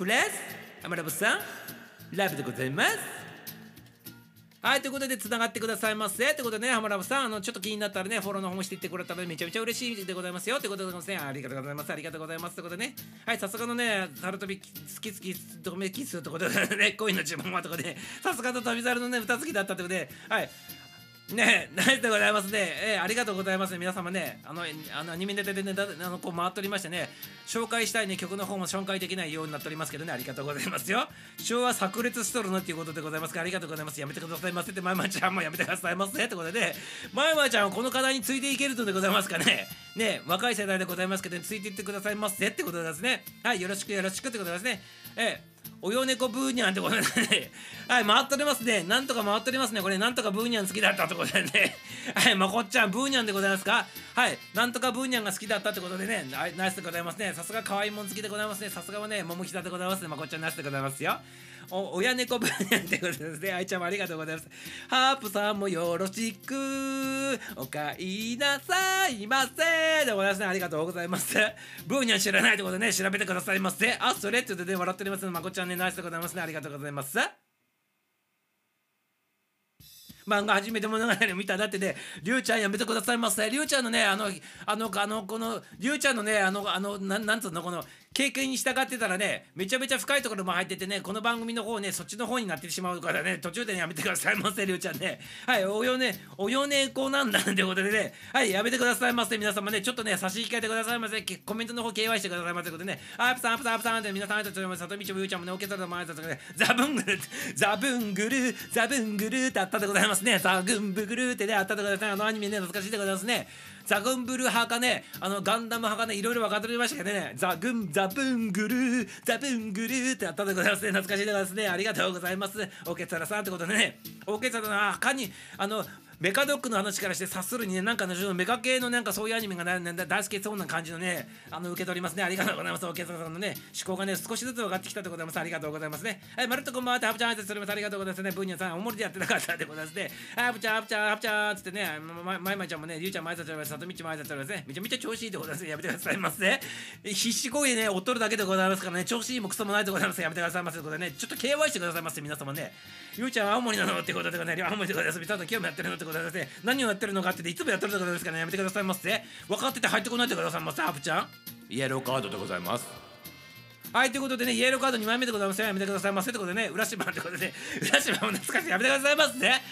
プレスアマラボさんラブでございます。はいということでつながってくださいませということでねアマラボさんちょっと気になったらねフォローの方もしていってくれたらめちゃめちゃ嬉しいでございますよということでございますねありがとうございますありがとうございますということでねはいさすがのねタルトビ好き好きドメキスということでね恋の自分はとかでさすがと旅猿のね歌好きだったということではいねえ、ナイスでございますね。ありがとうございますね。皆様ね、アニメネタでね、こう回っておりましてね、紹介したいね、曲の方も紹介できないようになっておりますけどね、ありがとうございますよ。昭和炸裂しとるのっていうことでございますから、ありがとうございます。やめてくださいませって、まいまいちゃんもやめてくださいませってことでね、まいまいちゃんはこの課題についていけるのでございますかね。ね若い世代でございますけど、ね、ついていってくださいませってことですね。はい、よろしくよろしくってことですね。およねこブーニャンってことでね。はい、回っておりますね。なんとか回っておりますね。これ、なんとかブーニャン好きだったってことでね。はい、まこっちゃん、ブーニャンでございますか？はい、なんとかブーニャンが好きだったってことでね。ナイスでございますね。さすが可愛いもん好きでございますね。さすがはね、ももひざでございますね。まこっちゃん、ナイスでございますよ。おやねこブーニャンってことですね。あいちゃんもありがとうございます。ハープさんもよろしく。おかえりなさいませ。でございますね。ありがとうございます。ブーニャン知らないってことでね、調べてくださいませ。あ、それってことで笑っておりますね。まこっちゃんね、ナイスでございますね。ありがとうございます。漫画初めて物語を見ただってね、りゅうちゃんやめてくださいませ。りゅうちゃんのね、この、りゅうちゃんのね、なんつうの、この、経験に従ってたらね、めちゃめちゃ深いところも入っててね、この番組の方ね、そっちの方になってしまうからね、途中でねやめてくださいませ、りゅうちゃんね。はい、およねこなんだってことでね、はい、やめてくださいませ、皆様ね、ちょっとね、差し控えてくださいませ、コメントの方、KY してくださいませ、ということでね、アップさんって皆さん、さとみちもゆうちゃんもね、おけたらもあいさつとかね、ザブングルーってあったでございますね、ザグンブグルーってね、あったでございますね、アニメね、懐かしいでございますね。ザグンブル派かね、ガンダム派かね、いろいろ分かっておりましたけどね、ザブングルーってあったでございますね、懐かしいでございますね、ありがとうございます。オケツァラさんってことでね、オケツァラさん、メカドックの話からして察するにね、なんかね、メカ系のなんかそういうアニメが大好きそうな感じのね、受け取りますね。ありがとうございます。お客さんのね、思考がね、少しずつ分かってきたでございます。ありがとうございますね。はい、まるっとこんばんは。ハプちゃん挨拶するます。ありがとうございますね。ブーニャさん、おもりでやってなかったでございますね。ハプちゃんつってね、まいまいちゃんもね、りゅうちゃんも挨拶されます。さとみちも挨拶されますね。めちゃめちゃ調子いいでございます。やめてくださいませ、ね。必死こいね、劣るだけでございますからね、調子いいもクソもないでございます。やめてくださいませ。ということでね、ちょっと KY してくださいませ、皆様ね。りゅうちゃんは青森なのってことでございます。青森でございます。皆さん、今日もやってるのって何をやってるのかっていつもやってるのですからねやめてくださいませ分かってて入ってこないでくださいませハプちゃんイエローカードでございますはいということでねイエローカード2枚目でございますやめてくださいませということでね浦島ってことでね浦島も懐かしいやめてくださいませね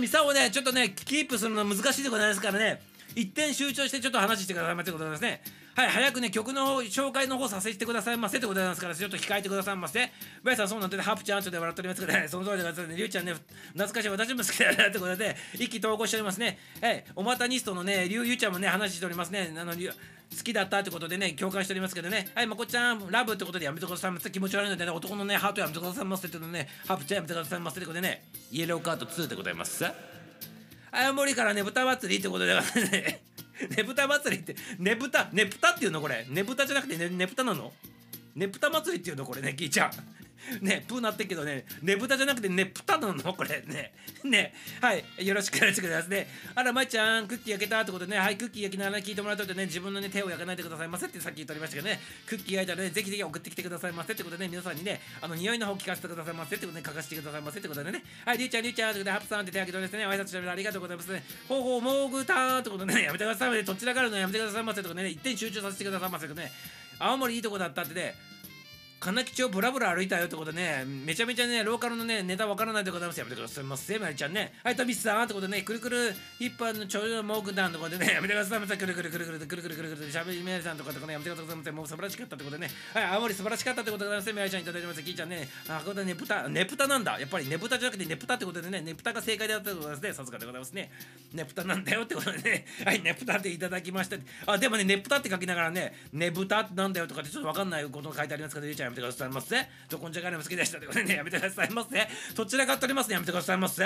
ミサをねちょっとねキープするの難しいでございますからね一点集中してちょっと話してくださいませということですねはい、早くね曲の紹介の方させてくださいませってことなんですから、ちょっと控えてくださいませ。バイさんそうなんで、ね、ハプちゃんちょっと笑っておりますから、ね、その通りでくださいね。リュウちゃんね懐かしい、私も好きだなってことで一気投稿しておりますね。はい、おまたニストのねリュウゆうちゃんもね話しておりますね。あの好きだったってことでね共感しておりますけどね。はい、まこちゃんラブってことでやめてくださいませ、気持ち悪いので、ね、男のねハートやめてくださいませってことでね、ハプちゃんやめてくださいませってことでね、イエローカート2でございます。青森からね豚祭りってことでねねぶた祭りってねぶたねぶたっていうの、これねぶたじゃなくてねぶたなの、ねぶた祭りっていうのこれね、キイちゃんねプーなってっけどね、ねぶたじゃなくてねぷたなのこれね。ね、はい、よろしくお願いしてくださいね。あらまいちゃんクッキー焼けたってことでね、はい、クッキー焼きながら聞いてもらうとね、自分のね手を焼かないでくださいませってさっき言っておりましたけどね、クッキー焼いたらねぜひぜひ送ってきてくださいませってことでね、皆さんにねあの匂いの方聞かせてくださいませってことで書かせてくださいませってことでね、はい、りゅうちゃんりゅうちゃんってことでハプさんって手挙げてですね、挨拶してありがとうございますね。ほうほうもぐたってことでね、やめてくださいませ、どちらからのやめてくださいませとかね、一点集中させてくださいませとね、青森いいとこだったってね。金木町ブラブラ歩いたよってことね、めちゃめちゃねローカルのねネタわからないでございます、やめてくださいませまりちゃんね。はい、トミスさんってことね、くるくるヒッパーのちょうどモークダウンとかでね、やめてくださいませ、くるくるくるくるくるくるくるくるしゃべりめりさんとかとかね、やめてくださいませ、もう素晴らしかったってことね。はい、青森素晴らしかったってことでございます、めりちゃんいただいてます。きいちゃんね、あこれねぶたねぶたなんだ、やっぱりねぶたじゃなくてねぶたってことでね、ねぶたが正解であったってことですね、さすがでございますね。ねぶたなんだよってことでね、はい、ねぶたっていただきました。あでもねねぶたって書きながらね、ねぶたなんだよとかってちょっとわかんないことが書いてありますけど、りゅうちゃんやめてくださいませ。どこんじゃがりも好きでしたってことでね、やめてくださいませ。そちら買っておりますね、やめてくださいませ。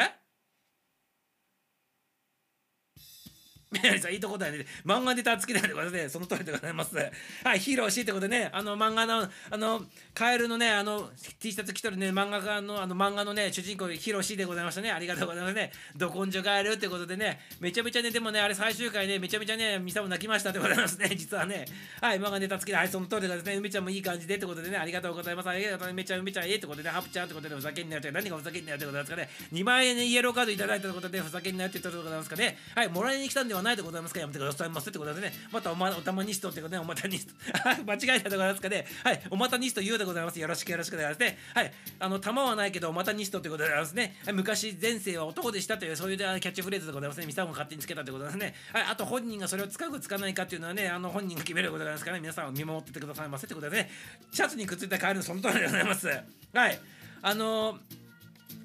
みなりさんいいとこだよね。漫画ネタ好きだってことで、ね、その通りでございます。はい、ヒーローしいってことでね、あの漫画のカエルのね、あの T シャツ着てるね、漫画家の漫画のね、主人公ヒーローしいでございましたね。ありがとうございますね。ど根性カエルってことでね、めちゃめちゃね、でもね、あれ最終回ね、めちゃめちゃね、ミサも泣きましたってことでございますね、実はね。はい、漫画ネタ好きだ。はい、その通りでございますね。梅ちゃんもいい感じでってことでね、ありがとうございます。ありがとうございます。梅ちゃん、梅ちゃん、ええってことでね、ハプちゃんってことでふざけんなよって、何がふざけんなよってことですかね。2万円、ね、イエローカードいただいたことでふざけんなよって言ったことでございますかね。はい、もらいに来たんではないでございますか、やめてくださいませってことでね、またおたまニストってことね、おまたニスト間違えないでございますかね。はい、おまたニスト言うでございます、よろしくよろしくお願いしますね。はい、あの玉はないけどおまたニストってことでございますね。はい、昔前世は男でしたというそういうキャッチフレーズでございますね。ミサも勝手につけたってことですね。はい、あと本人がそれを使うか使わないかっていうのはね、あの本人が決めることでございますからね、皆さんを見守っててくださいませってことでね、シャツにくっついたカエルのその通りでございます。はい、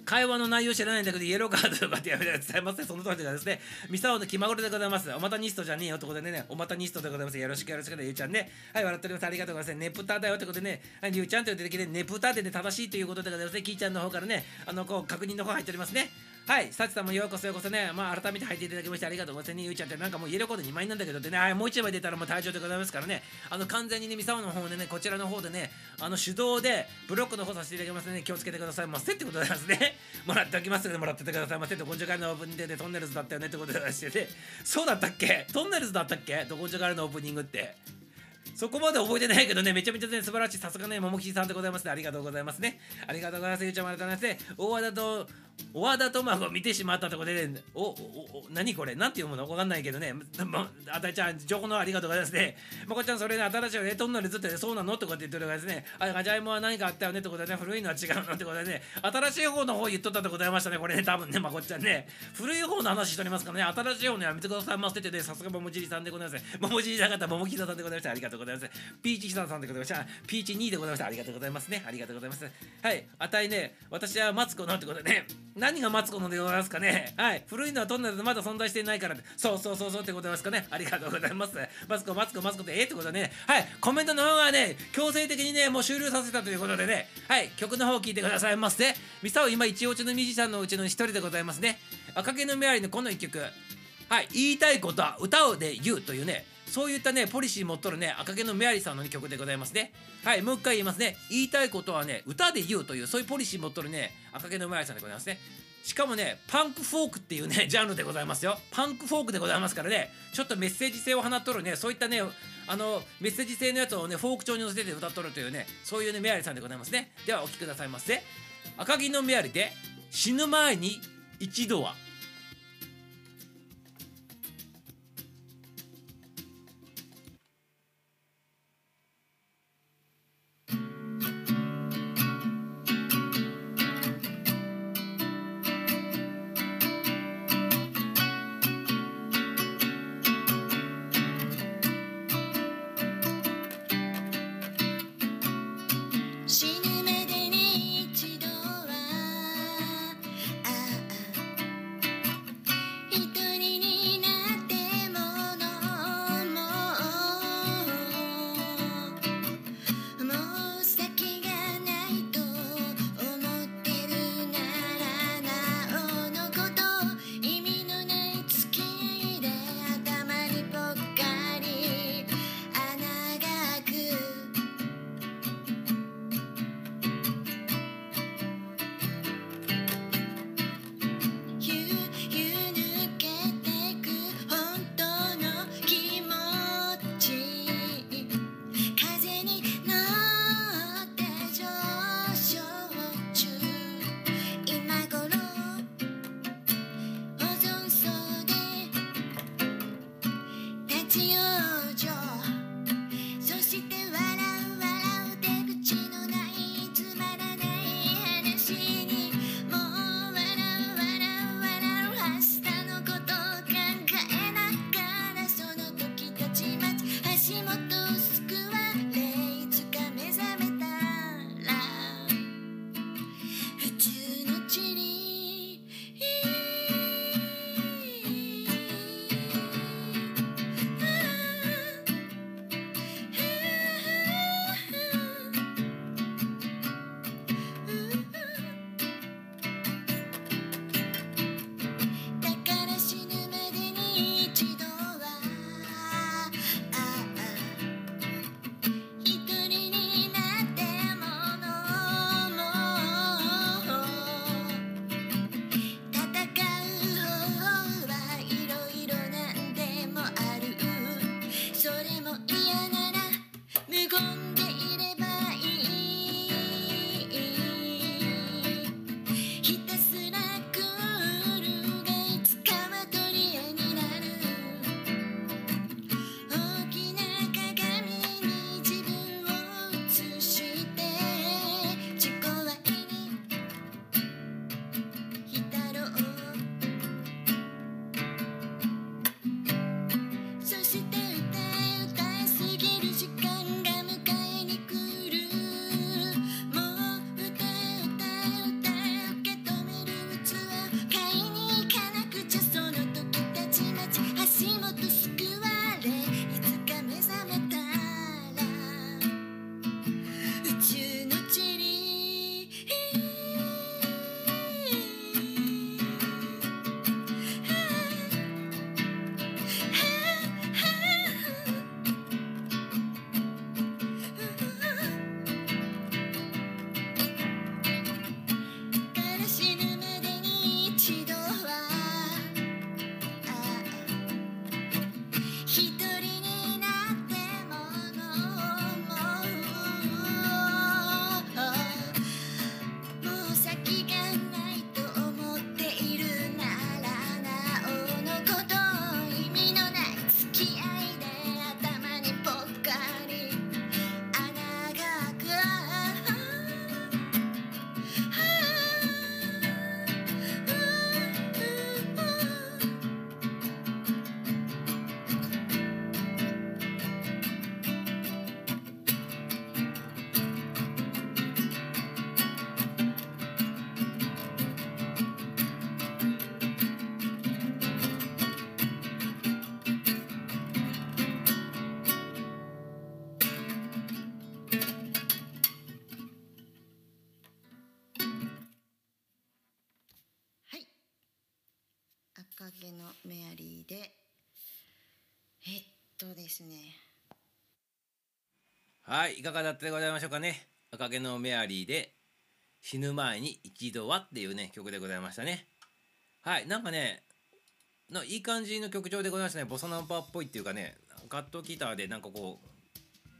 会話の内容知らないんだけどイエローカードとかってやめてくださいませ、その通りでですね。ミサオの気まぐれでございます。おまたニストじゃねえよってことでね、おまたニストでございます、よろしくよろしくね。ゆうちゃんね、はい、笑っております、ありがとうございますね。ねぷただよってことでね、ゆうちゃんという出てきてねぷたでね正しいということでございますね。きいちゃんの方からね、こう確認の方入っておりますね。はい、さちさんもようこそようこそね、まあ改めて入っていただきましてありがとうございますね。ゆうちゃんってなんかもうイエローコード2枚なんだけどってね、はい、もう1枚出たらもう退場でございますからね、完全にねミサオの方でね、こちらの方でね手動でブロックの方させていただきますので気をつけてくださいませってことでございますね。もらっておきますのでもらっててくださいませ。どこんじゃがりのオープニングでトンネルズだったよねってことで出してて、そうだったっけ、トンネルズだったっけ、どこんじゃがりのオープニングってそこまで覚えてないけどね、めちゃめちゃね素晴らしい、さすがねももきさんでございますね、ありがとうございますね。ありがとうございます。ゆうちゃんもありがとうございます。お和田とまご見てしまったところで、ね、何これなんて読むのわかんないけどね、あたいちゃん情報のありがとうございますね。まこちゃんそれね新しいよね、トンネルズってそうなのとかって言ってるからですね、あれガジャイモは何かあったよねってことでね、古いのは違うのってことでね、新しい方の方言っとったでございましたね、これね多分ねまこちゃんね古い方の話しておりますからね、新しい方のやめてくださいませってね、さすがももじりさんでございます。ももじりさん方ももきさんでございました、ありがとうございます。ピーチひさんでございました、ピーチ2でございました、ありがとうございますね、ありがとうございます。はい、あたいね私はマツコのってことでね、何がマツコのでございますかね。はい、古いのはトンネルズまだ存在していないからって、そうそうそうそうってことですかね、ありがとうございます。マツコマツコマツコってってことはね、はい、コメントの方がね強制的にねもう終了させたということでね、はい、曲の方を聴いてくださいませ。ミサオ今一応中のミュージシャンのうちの一人でございますね。赤毛のメアリーのこの一曲、はい、言いたいことは歌をで言うというね、そういったねポリシー持っとるね赤毛のメアリーさんの曲でございますね。はい、もう一回言いますね、言いたいことはね歌で言うというそういうポリシー持っとるね赤毛のメアリーさんでございますね。しかもねパンクフォークっていうねジャンルでございますよ、パンクフォークでございますからね、ちょっとメッセージ性を放っとるね、そういったねメッセージ性のやつをねフォーク調に乗せて歌っとるというね、そういうねメアリーさんでございますね。ではお聴きくださいませ、赤毛のメアリーで死ぬ前に一度は。そうですね。はい、いかがだったでございましょうかね。赤毛のメアリーで死ぬ前に一度はっていうね曲でございましたね。はい、なんかね、いい感じの曲調でございましたね。ボサノバっぽいっていうかね、ガットギターでなんかこ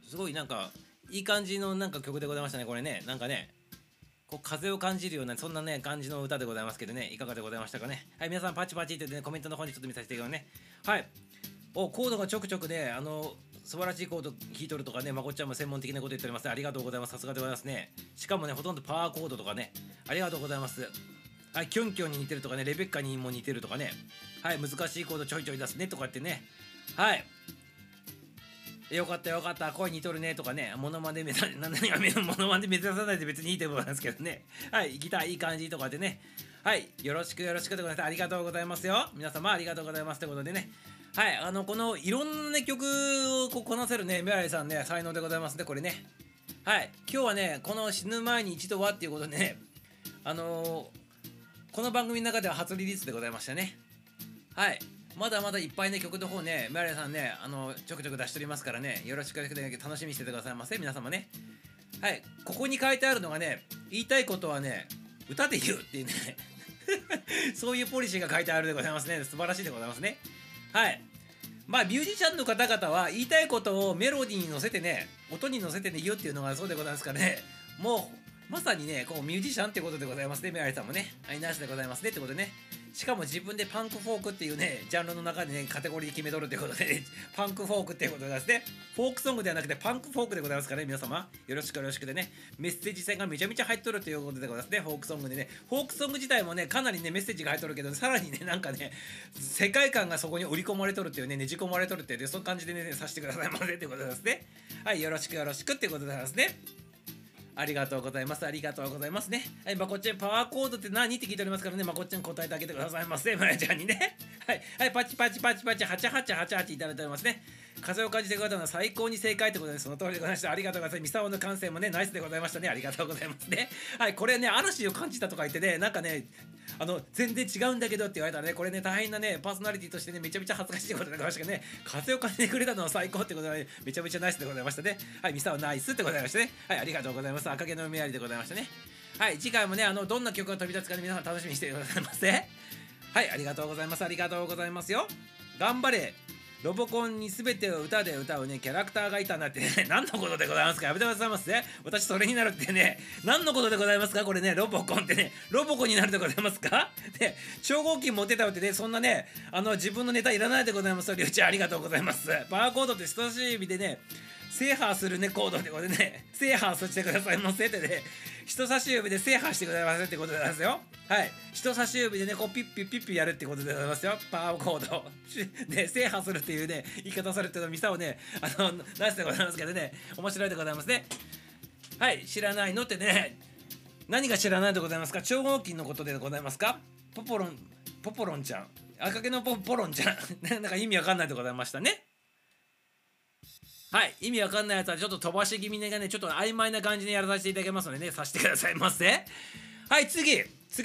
うすごいなんかいい感じのなんか曲でございましたね。これね、なんかね、こう風を感じるようなそんなね感じの歌でございますけどね、いかがでございましたかね。はい、皆さんパチパチってねコメントの方にちょっと見させてくださいね。はい、コードがちょくちょくね素晴らしいコード弾いとるとかね、まこっちゃんも専門的なこと言っております。ありがとうございます。さすがでございますね。しかもね、ほとんどパワーコードとかね、ありがとうございます。はい、キョンキョンに似てるとかね、レベッカにも似てるとかね、はい、難しいコードちょいちょい出すねとかってね、はい。よかったよかった、声似とるねとかね、モノマネ目指さないで別にいいと思うんですけどね、はい、ギターいい感じとかでね、はい、よろしくよろしくでございます。ありがとうございますよ。皆様ありがとうございますということでね、はい、このいろんな、ね、曲をこなせるね、メアリーさんね、才能でございますね、これね。はい、今日はね、この死ぬ前に一度はっていうことでね、この番組の中では初リリースでございましたね。はい、まだまだいっぱいね、曲の方ね、メアリーさんね、ちょくちょく出しておりますからね、よろしく楽しみにしててくださいませ、皆様ね。はい、ここに書いてあるのがね、言いたいことはね、歌で言うっていうね、そういうポリシーが書いてあるでございますね、素晴らしいでございますね。はい、まあミュージシャンの方々は言いたいことをメロディーに乗せてね、音に乗せてね言うっていうのがそうでございますからね、もうまさにねこうミュージシャンってことでございますね。メアリーさんもね、はい、ナイスでございますねってことでね、しかも自分でパンクフォークっていうねジャンルの中でねカテゴリー決めとるってことで、ね、パンクフォークっていうことですね。フォークソングではなくてパンクフォークでございますからね、皆様よろしくよろしくでね、メッセージ線がめちゃめちゃ入っとるということでございますね。フォークソングでね、フォークソング自体もねかなりねメッセージが入っとるけど、さらにねなんかね世界観がそこに織り込まれとるっていうね、ねじ込まれとるっていう、ね、その感じでねさせてくださいませってことですね。はい、よろしくよろしくってことでございますね。ありがとうございます。ありがとうございますね。はい、まこっちゃん、パワーコードって何って聞いておりますからね、まこっちゃん答えてあげてくださいませ、まやちゃんにね。はい、はい、パチパチパチパチ、はちゃはちゃはちゃはちいただいておりますね。風を感じてくれたのは最高に正解ってことで、その通りでございました。ありがとうございます。ミサオの感性もね、ナイスでございましたね。ありがとうございますね。はい、これね、嵐を感じたとか言ってね、なんかね、全然違うんだけどって言われたらね、これね、大変なね、パーソナリティとしてね、めちゃめちゃ恥ずかしいことでございましたけどね、風を感じてくれたのは最高ってことで、めちゃめちゃナイスでございましたね。はい、ミサオナイスってございましたね。はい、ありがとうございます。赤毛のメアリーでございましたね。はい、次回もねどんな曲が飛び立つかね、皆さん楽しみにしてくださいませ。はい、ありがとうございます。ありがとうございますよ。頑張れロボコンに全てを歌で歌うねキャラクターがいたなってね、何のことでございますか、やめてくださいませ、ね、私それになるってね、何のことでございますか、これねロボコンってねロボコンになるでございますかで、超合金持ってたわけで、ね、そんなね自分のネタいらないでございますよ。りゅうちゃんありがとうございます。バーコードって人差し指でね制覇するねコードでこれね制覇してくださいませってね、人差し指で制覇してくださいませってことでございますよ。はい、人差し指でねこうピッピッピッピやるってことでございますよ。パワーコードで制覇するっていうね言い方されてるのミサをねナイスでございますけどね、面白いでございますね。はい、知らないのってね何が知らないでございますか、超合金のことでございますか、ポポロンちゃん赤毛のポポロンちゃんなんか意味わかんないでございましたね。はい、意味わかんないやつはちょっと飛ばし気味がねちょっと曖昧な感じでやらさせていただきますのでね、させてくださいませ。はい、次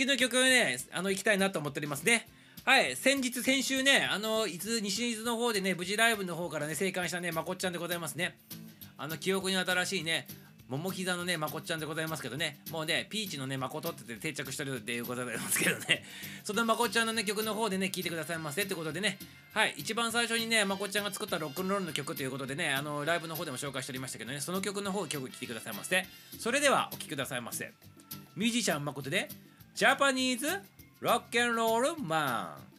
の曲ね行きたいなと思っておりますね。はい、先週ね西伊豆の方でね無事ライブの方からね生還したねまこっちゃんでございますね。記憶に新しいね桃膝のねまこっちゃんでございますけどね、もうねピーチのねまことって定着してるっていうことでございますけどね、そのまこっちゃんのね曲の方でね聴いてくださいませってことでね、はい、一番最初にねまこっちゃんが作ったロックンロールの曲ということでねライブの方でも紹介しておりましたけどね、その曲の方聴いてくださいませ。それではお聴きくださいませ。ミュージシャンまことでジャパニーズロックンロールマン。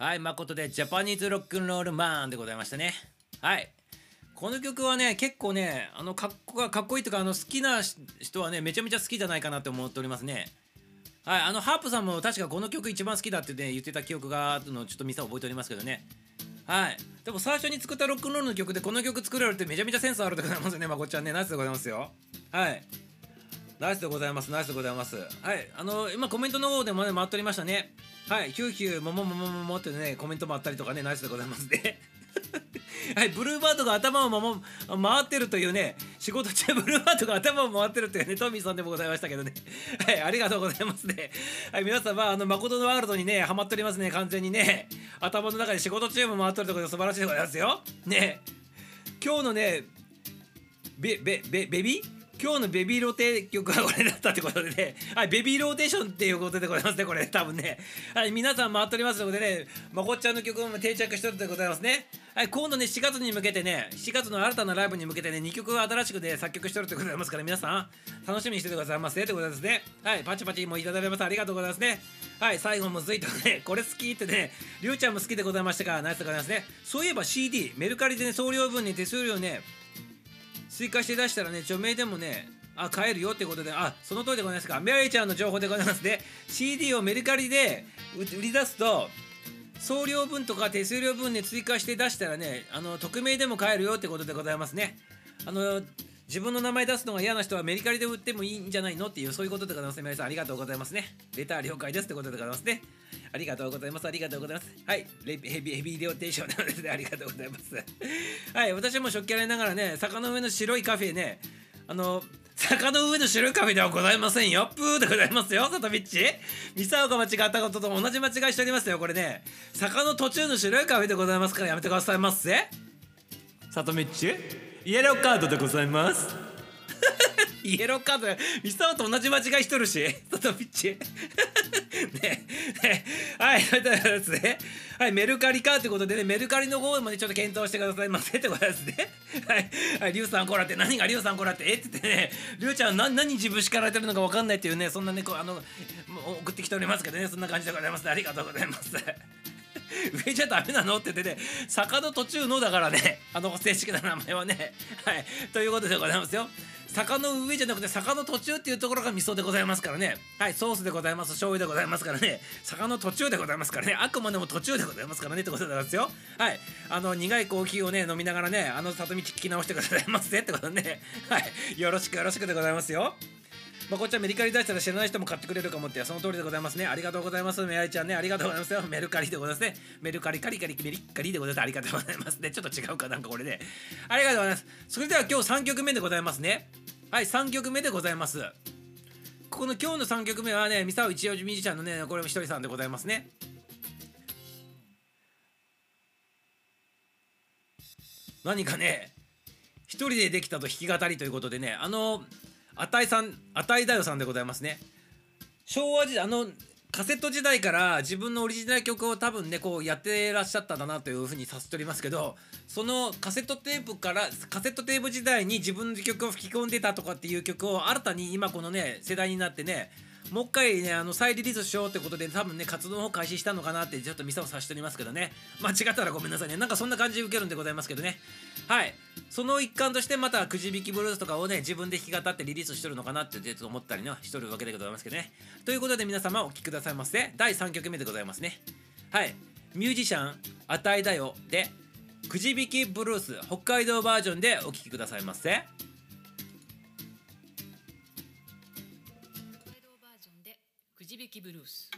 はい、誠でジャパニーズロックンロールマンでございましたね。はい。この曲はね、結構ね、かっこいいというか、好きな人はね、めちゃめちゃ好きじゃないかなって思っておりますね。はい、ハープさんも確かこの曲一番好きだってね、言ってた記憶があるのをちょっとミサ覚えておりますけどね。はい。でも最初に作ったロックンロールの曲でこの曲作られるってめちゃめちゃセンスあるでございますよね、まこっちゃんね。ナイスでございますよ。はい。ナイスでございます、ナイスでございます。はい、今コメントの方でもね、回っておりましたね。はい、ヒューヒュー、ももももももってね、コメントもあったりとかね、ナイスでございますね。はい、ブルーバードが頭を回ってるというね、仕事中ブルーバードが頭を回ってるというね、トミーさんでもございましたけどね。はい、ありがとうございますね。はい、皆様、誠のワールドにね、ハマっておりますね、完全にね。頭の中で仕事中も回ってるところで素晴らしいでございますよ。ね、今日のね、今日のベビーローテ曲はこれだったってことでね、はい、ベビーローテーションっていうことでございますね、これ、多分ね。はい、皆さん回っておりますのでね、まこっちゃんの曲も定着してるでございますね。はい、今度ね、4月に向けてね、7月の新たなライブに向けてね、2曲が新しくね、作曲してるでございますから、皆さん、楽しみにしててくださいませ、ってことですね。はい、パチパチもいただけます。ありがとうございますね。はい、最後もずいとね、これ好きってね、りゅうちゃんも好きでございましたから、ナイスでございますね。そういえば CD、メルカリでね、送料分に手数料ね、追加して出したらね、著名でもね、買えるよってことで、その通りでございますか。メアリーちゃんの情報でございますね。CD をメルカリで売り出すと、送料分とか手数料分ね、追加して出したらね、匿名でも買えるよってことでございますね。自分の名前出すのが嫌な人はメルカリで売ってもいいんじゃないのっていう、そういうことでございますね。メアリーさん、ありがとうございますね。レター了解ですってことでございますね。ありがとうございます。ありがとうございます。はい。ヘビーローテーションなのですね。ありがとうございます。はい。私も食器洗いながらね、坂の上の白いカフェね、坂の上の白いカフェではございませんよ。プーでございますよ。サトビッチ。ミサオが間違ったことと同じ間違いしておりますよ。これね、坂の途中の白いカフェでございますからやめてくださいませ。サトミッチ、イエローカードでございます。イエローカード、ミサオと同じ間違いしとるし、サトビッチ。ねね、はい、それではですね、はい、メルカリかということでね、メルカリの方もね、ちょっと検討してくださいませってことですね。はい、リュウさんこらって、何がリュウさんこらって、って言ってね、リュウちゃんは何自分叱られてるのか分かんないっていうね、そんなね、送ってきておりますけどね、そんな感じでございます。ありがとうございます。上じゃダメなのって言ってね、坂の途中のだからね、正式な名前はね、はい、ということでございますよ。坂の上じゃなくて坂の途中っていうところが味噌でございますからね。はい、ソースでございます。醤油でございますからね。坂の途中でございますからね。あくまでも途中でございますからねってことなんですよ。はい、苦いコーヒーをね飲みながらね、里道聞き直してくださいませってことね。はい、よろしくよろしくでございますよ。まこっちゃんメルカリ出したら知らない人も買ってくれるかもって、その通りでございますね。ありがとうございます。メアリちゃんね、ありがとうございますよ。メルカリでございますね。メルカリカリカリメリカリでございます。ありがとうございますね。ちょっと違うかなんかこれで。ありがとうございます。それでは今日3曲目でございますね。はい、3曲目でございます。この今日の3曲目はね、ミサオ一応ミュージシャンのね、これもひとりさんでございますね。何かね、一人でできたと弾き語りということでね、あたいだよさんでございますね。昭和時代、カセット時代から自分のオリジナル曲を多分ね、こうやってらっしゃったんだなというふうに察しておりますけど、そのカセットテープ時代に自分の曲を吹き込んでたとかっていう曲を新たに今このね、世代になってね、もう一回ね、再リリースしようってことで、多分ね、活動の方開始したのかなって、ちょっと見さを察しておりますけどね。間違ったらごめんなさいね。なんかそんな感じ受けるんでございますけどね。はい。その一環として、またくじ引きブルースとかをね、自分で弾き語ってリリースしてるのかなって、ちょっと思ったりね、しとるわけでございますけどね。ということで、皆様お聴きくださいませ。第3曲目でございますね。はい。ミュージシャン、あたいだよで、くじ引きブルース、北海道バージョンでお聴きくださいませ。くじ引きブルース。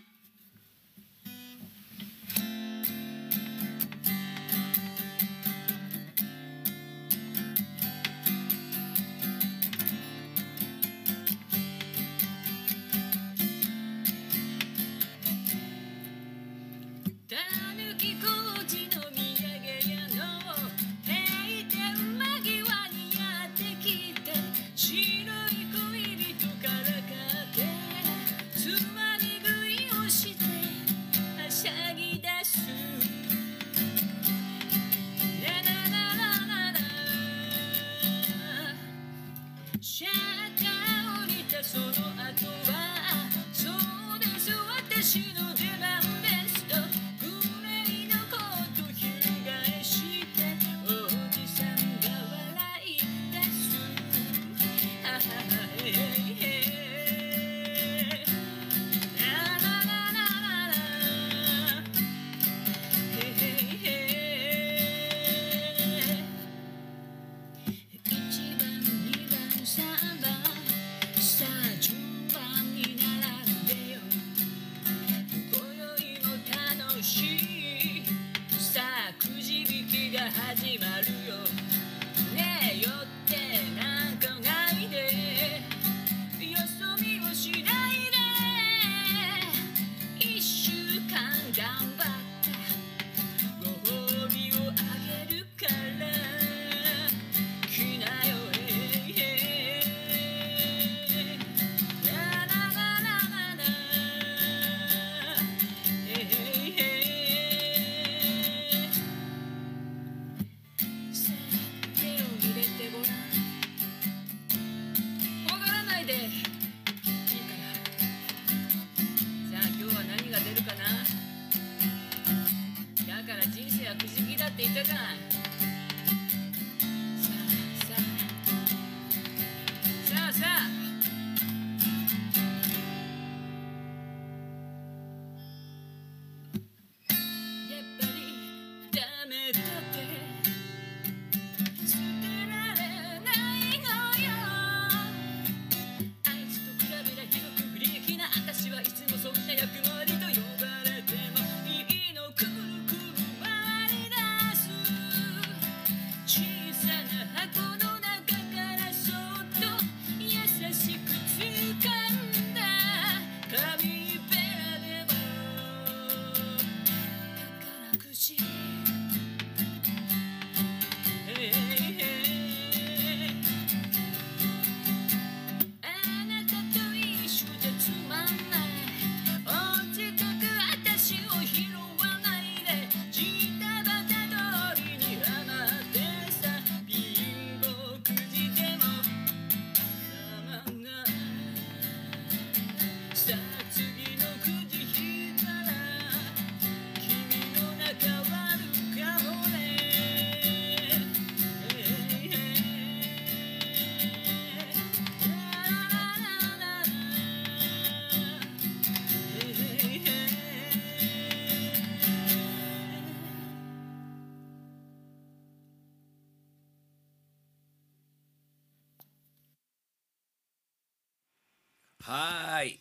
はい。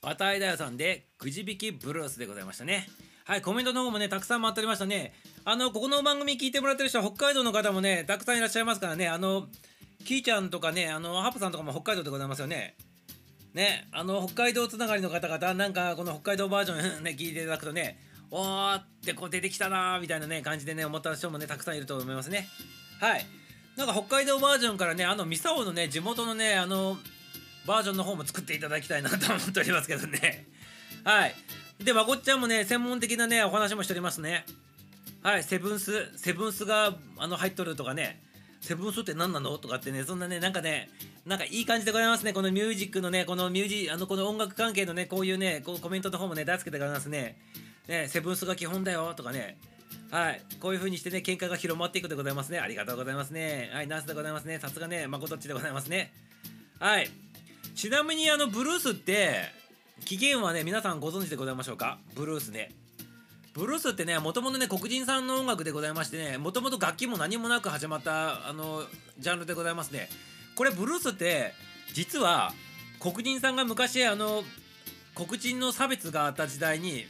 あたいだよさんでくじ引きブルースでございましたね。はい、コメントの方もね、たくさん回っておりましたね。ここの番組聞いてもらってる人は北海道の方もね、たくさんいらっしゃいますからね、キーちゃんとかね、ハプさんとかも北海道でございますよね。ね、北海道つながりの方々、なんかこの北海道バージョンね、聞いていただくとね、おーってこう出てきたなーみたいなね、感じでね、思った人もね、たくさんいると思いますね。はい。なんか北海道バージョンからね、ミサオのね、地元のね、バージョンの方も作っていただきたいなと思っておりますけどね。はい。で、まこっちゃんもね、専門的なね、お話もしておりますね。はい。セブンスが入っとるとかね。セブンスって何なのとかってね、そんなね、なんかいい感じでございますね。このミュージックのね、このミュージあのこの音楽関係のね、こういうね、こうコメントの方もね、出すけでございますね。ね、セブンスが基本だよとかね。はい、こういう風にしてね、見解が広まっていくでございますね。ありがとうございますね。はい、ナースでございますね。さすがね、まことっちでございますね。はい。ちなみにブルースって、起源はね、皆さんご存知でございましょうか？ブルースね。ブルースってね、もともとね、黒人さんの音楽でございましてね、もともと楽器も何もなく始まった、ジャンルでございますね。これ、ブルースって、実は、黒人さんが昔、黒人の差別があった時代に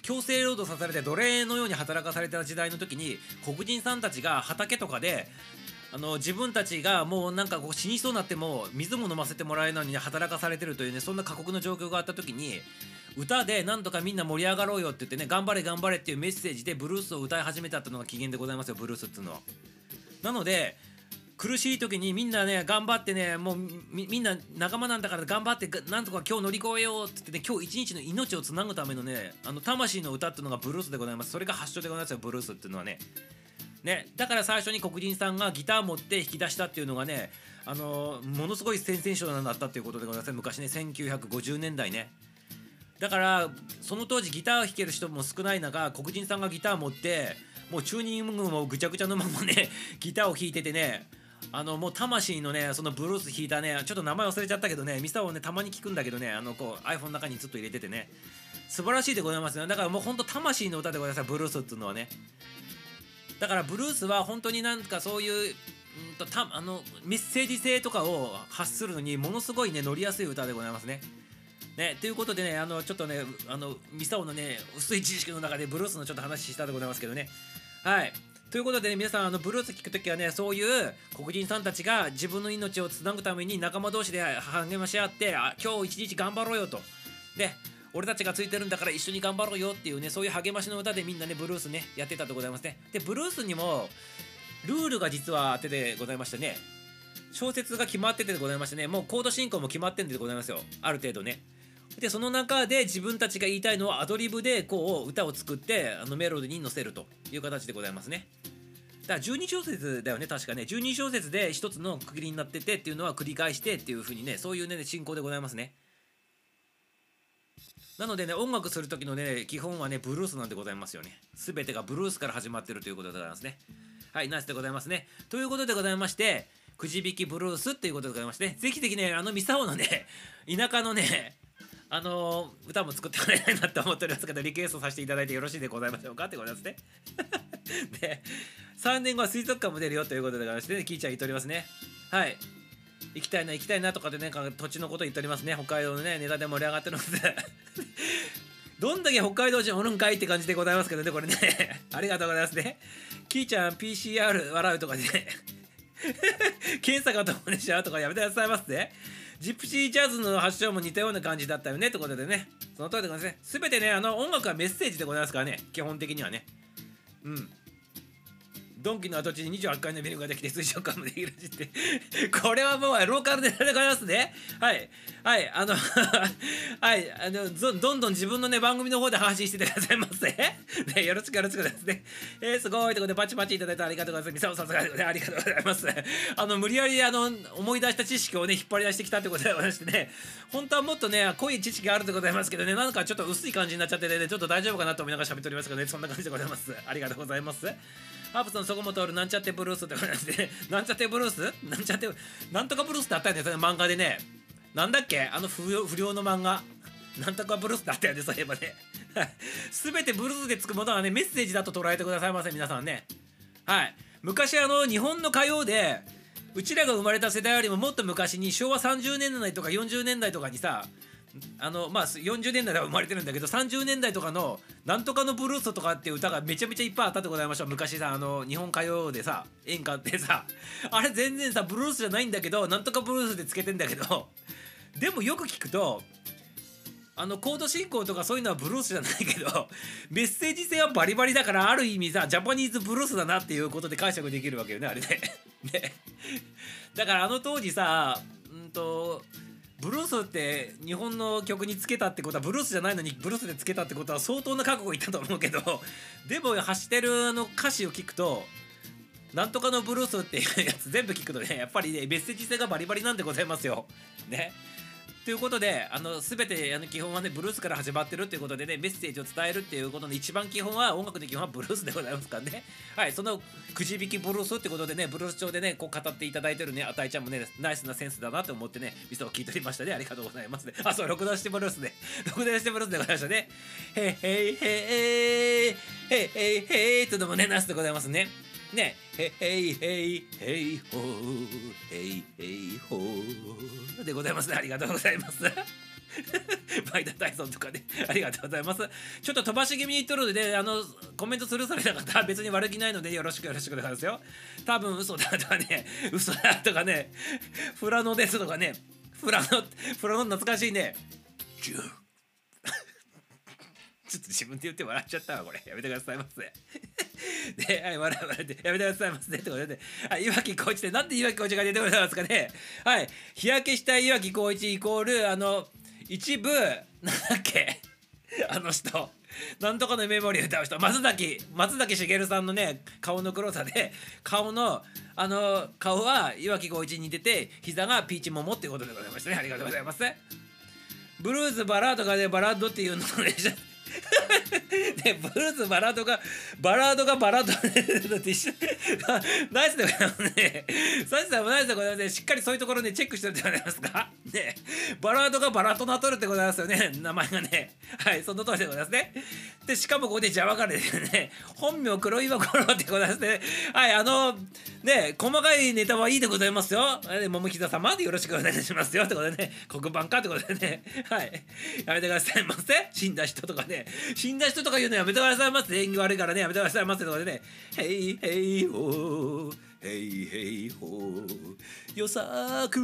強制労働さされて奴隷のように働かされた時代の時に黒人さんたちが畑とかで自分たちがもうなんかこう死にそうになっても水も飲ませてもらえないのに働かされてるというね、そんな過酷な状況があった時に歌でなんとかみんな盛り上がろうよって言ってね、頑張れ頑張れっていうメッセージでブルースを歌い始めたってのが起源でございますよ、ブルースっていうのは。なので苦しい時にみんなね頑張ってね、もうみんな仲間なんだから頑張ってなんとか今日乗り越えようって言ってね、今日一日の命をつなぐためのね魂の歌っていうのがブルースでございます。それが発祥でございますよ、ブルースっていうのはね。ね、だから最初に黒人さんがギター持って引き出したっていうのがねものすごいセンセーショナルだったっていうことでございます。昔ね、1950年代ね。だからその当時ギターを弾ける人も少ない中、黒人さんがギター持ってもうチューニングもぐちゃぐちゃのままねギターを弾いててね、もう魂のねそのブルース弾いたね、ちょっと名前忘れちゃったけどね、ミサをねたまに聞くんだけどね、こう iPhone の中にずっと入れててね、素晴らしいでございますね。だからもうほんと魂の歌でございます、ブルースっていうのはね。だからブルースは本当になんかそういうんとメッセージ性とかを発するのにものすごいね乗りやすい歌でございますね。ね、ということでねちょっとねミサオのね薄い知識の中でブルースのちょっと話したでございますけどね。はい。ということでね、皆さんブルース聴くときはね、そういう黒人さんたちが自分の命をつなぐために仲間同士で励まし合って、今日一日頑張ろうよと、で俺たちがついてるんだから一緒に頑張ろうよっていうね、そういう励ましの歌でみんなねブルースねやってたでございますね。でブルースにもルールが実はあってでございましたね。小節が決まっててでございましてね、もうコード進行も決まってんでございますよ、ある程度ね。でその中で自分たちが言いたいのはアドリブでこう歌を作ってメロディに乗せるという形でございますね。だから12小節だよね、確かね。12小節で一つの区切りになっててっていうのは繰り返してっていう風にね、そういうね進行でございますね。なのでね、音楽する時のね基本はねブルースなんでございますよね。全てがブルースから始まってるということでございますね。はい、ナイスでございますね。ということでございまして、くじ引きブルースっていうことでございましてね、ぜひぜひねミサオのね田舎のね歌も作ってもらえないなと思っておりますけど、リクエストさせていただいてよろしいでございましょうかってことですね。で3年後は水族館も出るよということでございましてね、キイちゃん言っておりますね。はい、行きたいな行きたいなとかでね、土地のこと言っておりますね。北海道のねネタで盛り上がってるのでどんだけ北海道人おるんかいって感じでございますけどね、これねありがとうございますね。キイちゃん PCR 笑うとかでね検査がどうでしょうとかやめてくださいますね。ジプシージャズの発祥も似たような感じだったよねってことでね、その通りでございますね。全てね音楽はメッセージでございますからね、基本的にはね。うん。ドンキの跡地に28階のビルができて水上館もできるしってこれはもうローカルでございますね。はいはいはいどんどん自分のね番組の方で発信してくださいませね、よろしくよろしくですね。すごいとこでパチパチいただいてありがとうございます。ミサオさすがでありがとうございます。無理やり思い出した知識をね引っ張り出してきたってことでございましてね、本当はもっとね濃い知識があるでございますけどね、なんかちょっと薄い感じになっちゃってね、ちょっと大丈夫かなと思いながら喋っておりますけどね、そんな感じでございます。ありがとうございます。ハープさんそこも通るなんちゃってブルースってことですね。なんちゃってブルースなんちゃってなんとかブルースってあったよね、その漫画でね。なんだっけ不良の漫画。なんとかブルースってあったよね、そういえばね。すべてブルースでつくものはね、メッセージだと捉えてくださいませ、皆さんね。はい。昔日本の歌謡で、うちらが生まれた世代よりももっと昔に昭和30年代とか40年代とかにさ、40年代は生まれてるんだけど30年代とかの「なんとかのブルース」とかっていう歌がめちゃめちゃいっぱいあったでございましょう。昔さ日本歌謡でさ演歌ってさ、あれ全然さブルースじゃないんだけどなんとかブルースでつけてんだけど、でもよく聞くとコード進行とかそういうのはブルースじゃないけどメッセージ性はバリバリだから、ある意味さジャパニーズブルースだなっていうことで解釈できるわけよね、あれね。ね、だから当時さブルースって日本の曲につけたってことはブルースじゃないのにブルースでつけたってことは相当な覚悟いったと思うけど、でも走ってる歌詞を聞くとなんとかのブルースっていうやつ全部聞くとね、やっぱりね、メッセージ性がバリバリなんでございますよ。ね。ということで、全て基本はね、ブルースから始まってるっていうことでね、メッセージを伝えるっていうことの一番基本は、音楽の基本はブルースでございますからね。はい、そのくじ引きブルースってことでね、ブルース調でね、こう語っていただいてるね、あたいちゃんもね、ナイスなセンスだなと思ってね、みそを聞いておりましたね。ありがとうございますね。あ、そう、録音してブルースね。録音してブルースでございましたね。へいへいへいへいへいへいというのもね、ナイスでございますね。ね、へいへいへいほー、へいへいほーでございますね。ありがとうございます。前田大尊とかね、ありがとうございます。ちょっと飛ばし気味に言っとるので、ね、コメントスルーされた方は別に悪気ないので、よろしくお願いしますよ。多分嘘だとかね、嘘だとかね、フラノですとかね、フラノ懐かしいね。ジュン。ちょっと自分で言って笑っちゃったわ、これ。やめてくださいませ。で、はい、笑って、やめてくださいませ。ってことで、はい、岩城浩一で、なんで岩城浩一が出てくるんですかね。はい、日焼けした岩城浩一イコール、一部、なんだっけ、人、なんとかのメモリー歌う人、松崎しげるさんのね、顔の黒さで、顔は岩城浩一に似てて、膝がピーチモモっていうことでございましたね。ありがとうございます。ブルーズバラードがね、バラードっていうのでした。でブルースバラードだって一緒ナイスでございますね。サチさんもナイスでございますね。しっかりそういうところねチェックしてるんじゃないですかね。バラードがバラとなっとるってございますよね、名前がね。はい、その通りでございますね。でしかもここで邪魔かれですよね。本名黒岩五郎ってございますね。はい、ね、細かいネタはいいでございますよ。桃膝様でよろしくお願いしますよってことでね、黒板かってことでね、はい、やめてくださいませ。死んだ人とかね、死んだ人とか言うのやめてくださいませ。演技悪いからね、やめてくださいませとかでね、ヘイヘイホー、ヘイヘイホー、よさく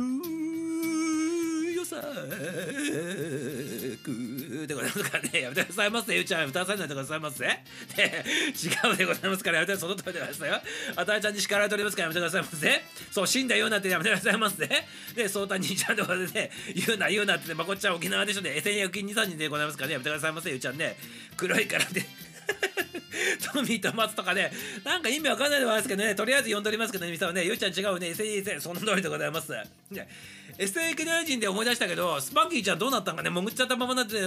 よさくでございますからね、やめてくださいませ。ゆうちゃん歌わさないでくださいませ。で違うでございますから、やめてその通りでございますよ。あたいちゃんに叱られておりますから、やめてくださいませ。そう、死んだようなってやめてくださいませ。で、そうたにいちゃんとかでね、言うなって、まこっちゃん沖縄でしょね、1223人でございますからね、やめてくださいませ。ゆうちゃんね、黒いからで、ね。トミーと松とかね、なんか意味わかんないでございますけどね、とりあえず呼んでおりますけどね、みさはね、ゆうちゃん違うね、SNE、その通りでございます。ね、SNE 大臣で思い出したけど、スパンキーちゃんどうなったんかね、潜っちゃったままになって、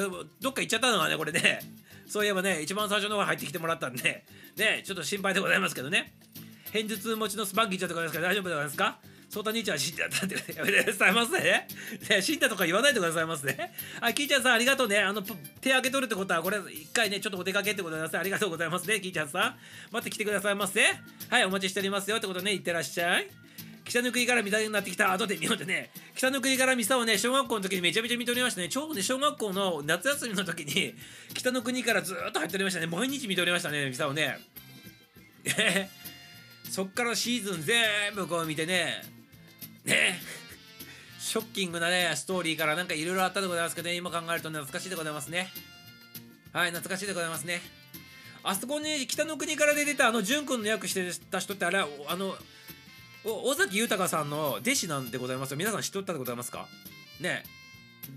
どっか行っちゃったのがね、これね、そういえばね、一番最初の方入ってきてもらったんで、ね、ちょっと心配でございますけどね、偏頭痛持ちのスパンキーちゃんとかですから大丈夫でございますか。ソータ兄ちゃんは死んじゃったってやめてくださいませね。死んだとか言わないでくださいませね。あ、キーちゃんさんありがとうね。手開けとるってことは、これ一回ね、ちょっとお出かけってことでございます。ありがとうございますね、キーちゃんさん。待って来てくださいませ。はい、お待ちしておりますよってことね、いってらっしゃい。北の国からミサになってきた後で見ようってね、北の国からミサをね、小学校の時にめちゃめちゃ見ておりましたね。ちょうどね、小学校の夏休みの時に、北の国からずっと入っておりましたね。毎日見ておりましたね、ミサをね。そっからシーズン全部こう見てねショッキングなねストーリーからなんかいろいろあったでございますけどね、今考えると懐かしいでございますね。はい、懐かしいでございますね。あそこに北の国から出てた淳君の役してた人って、あれ尾崎豊さんの弟子なんでございますよ。皆さん知っとったでございますかね。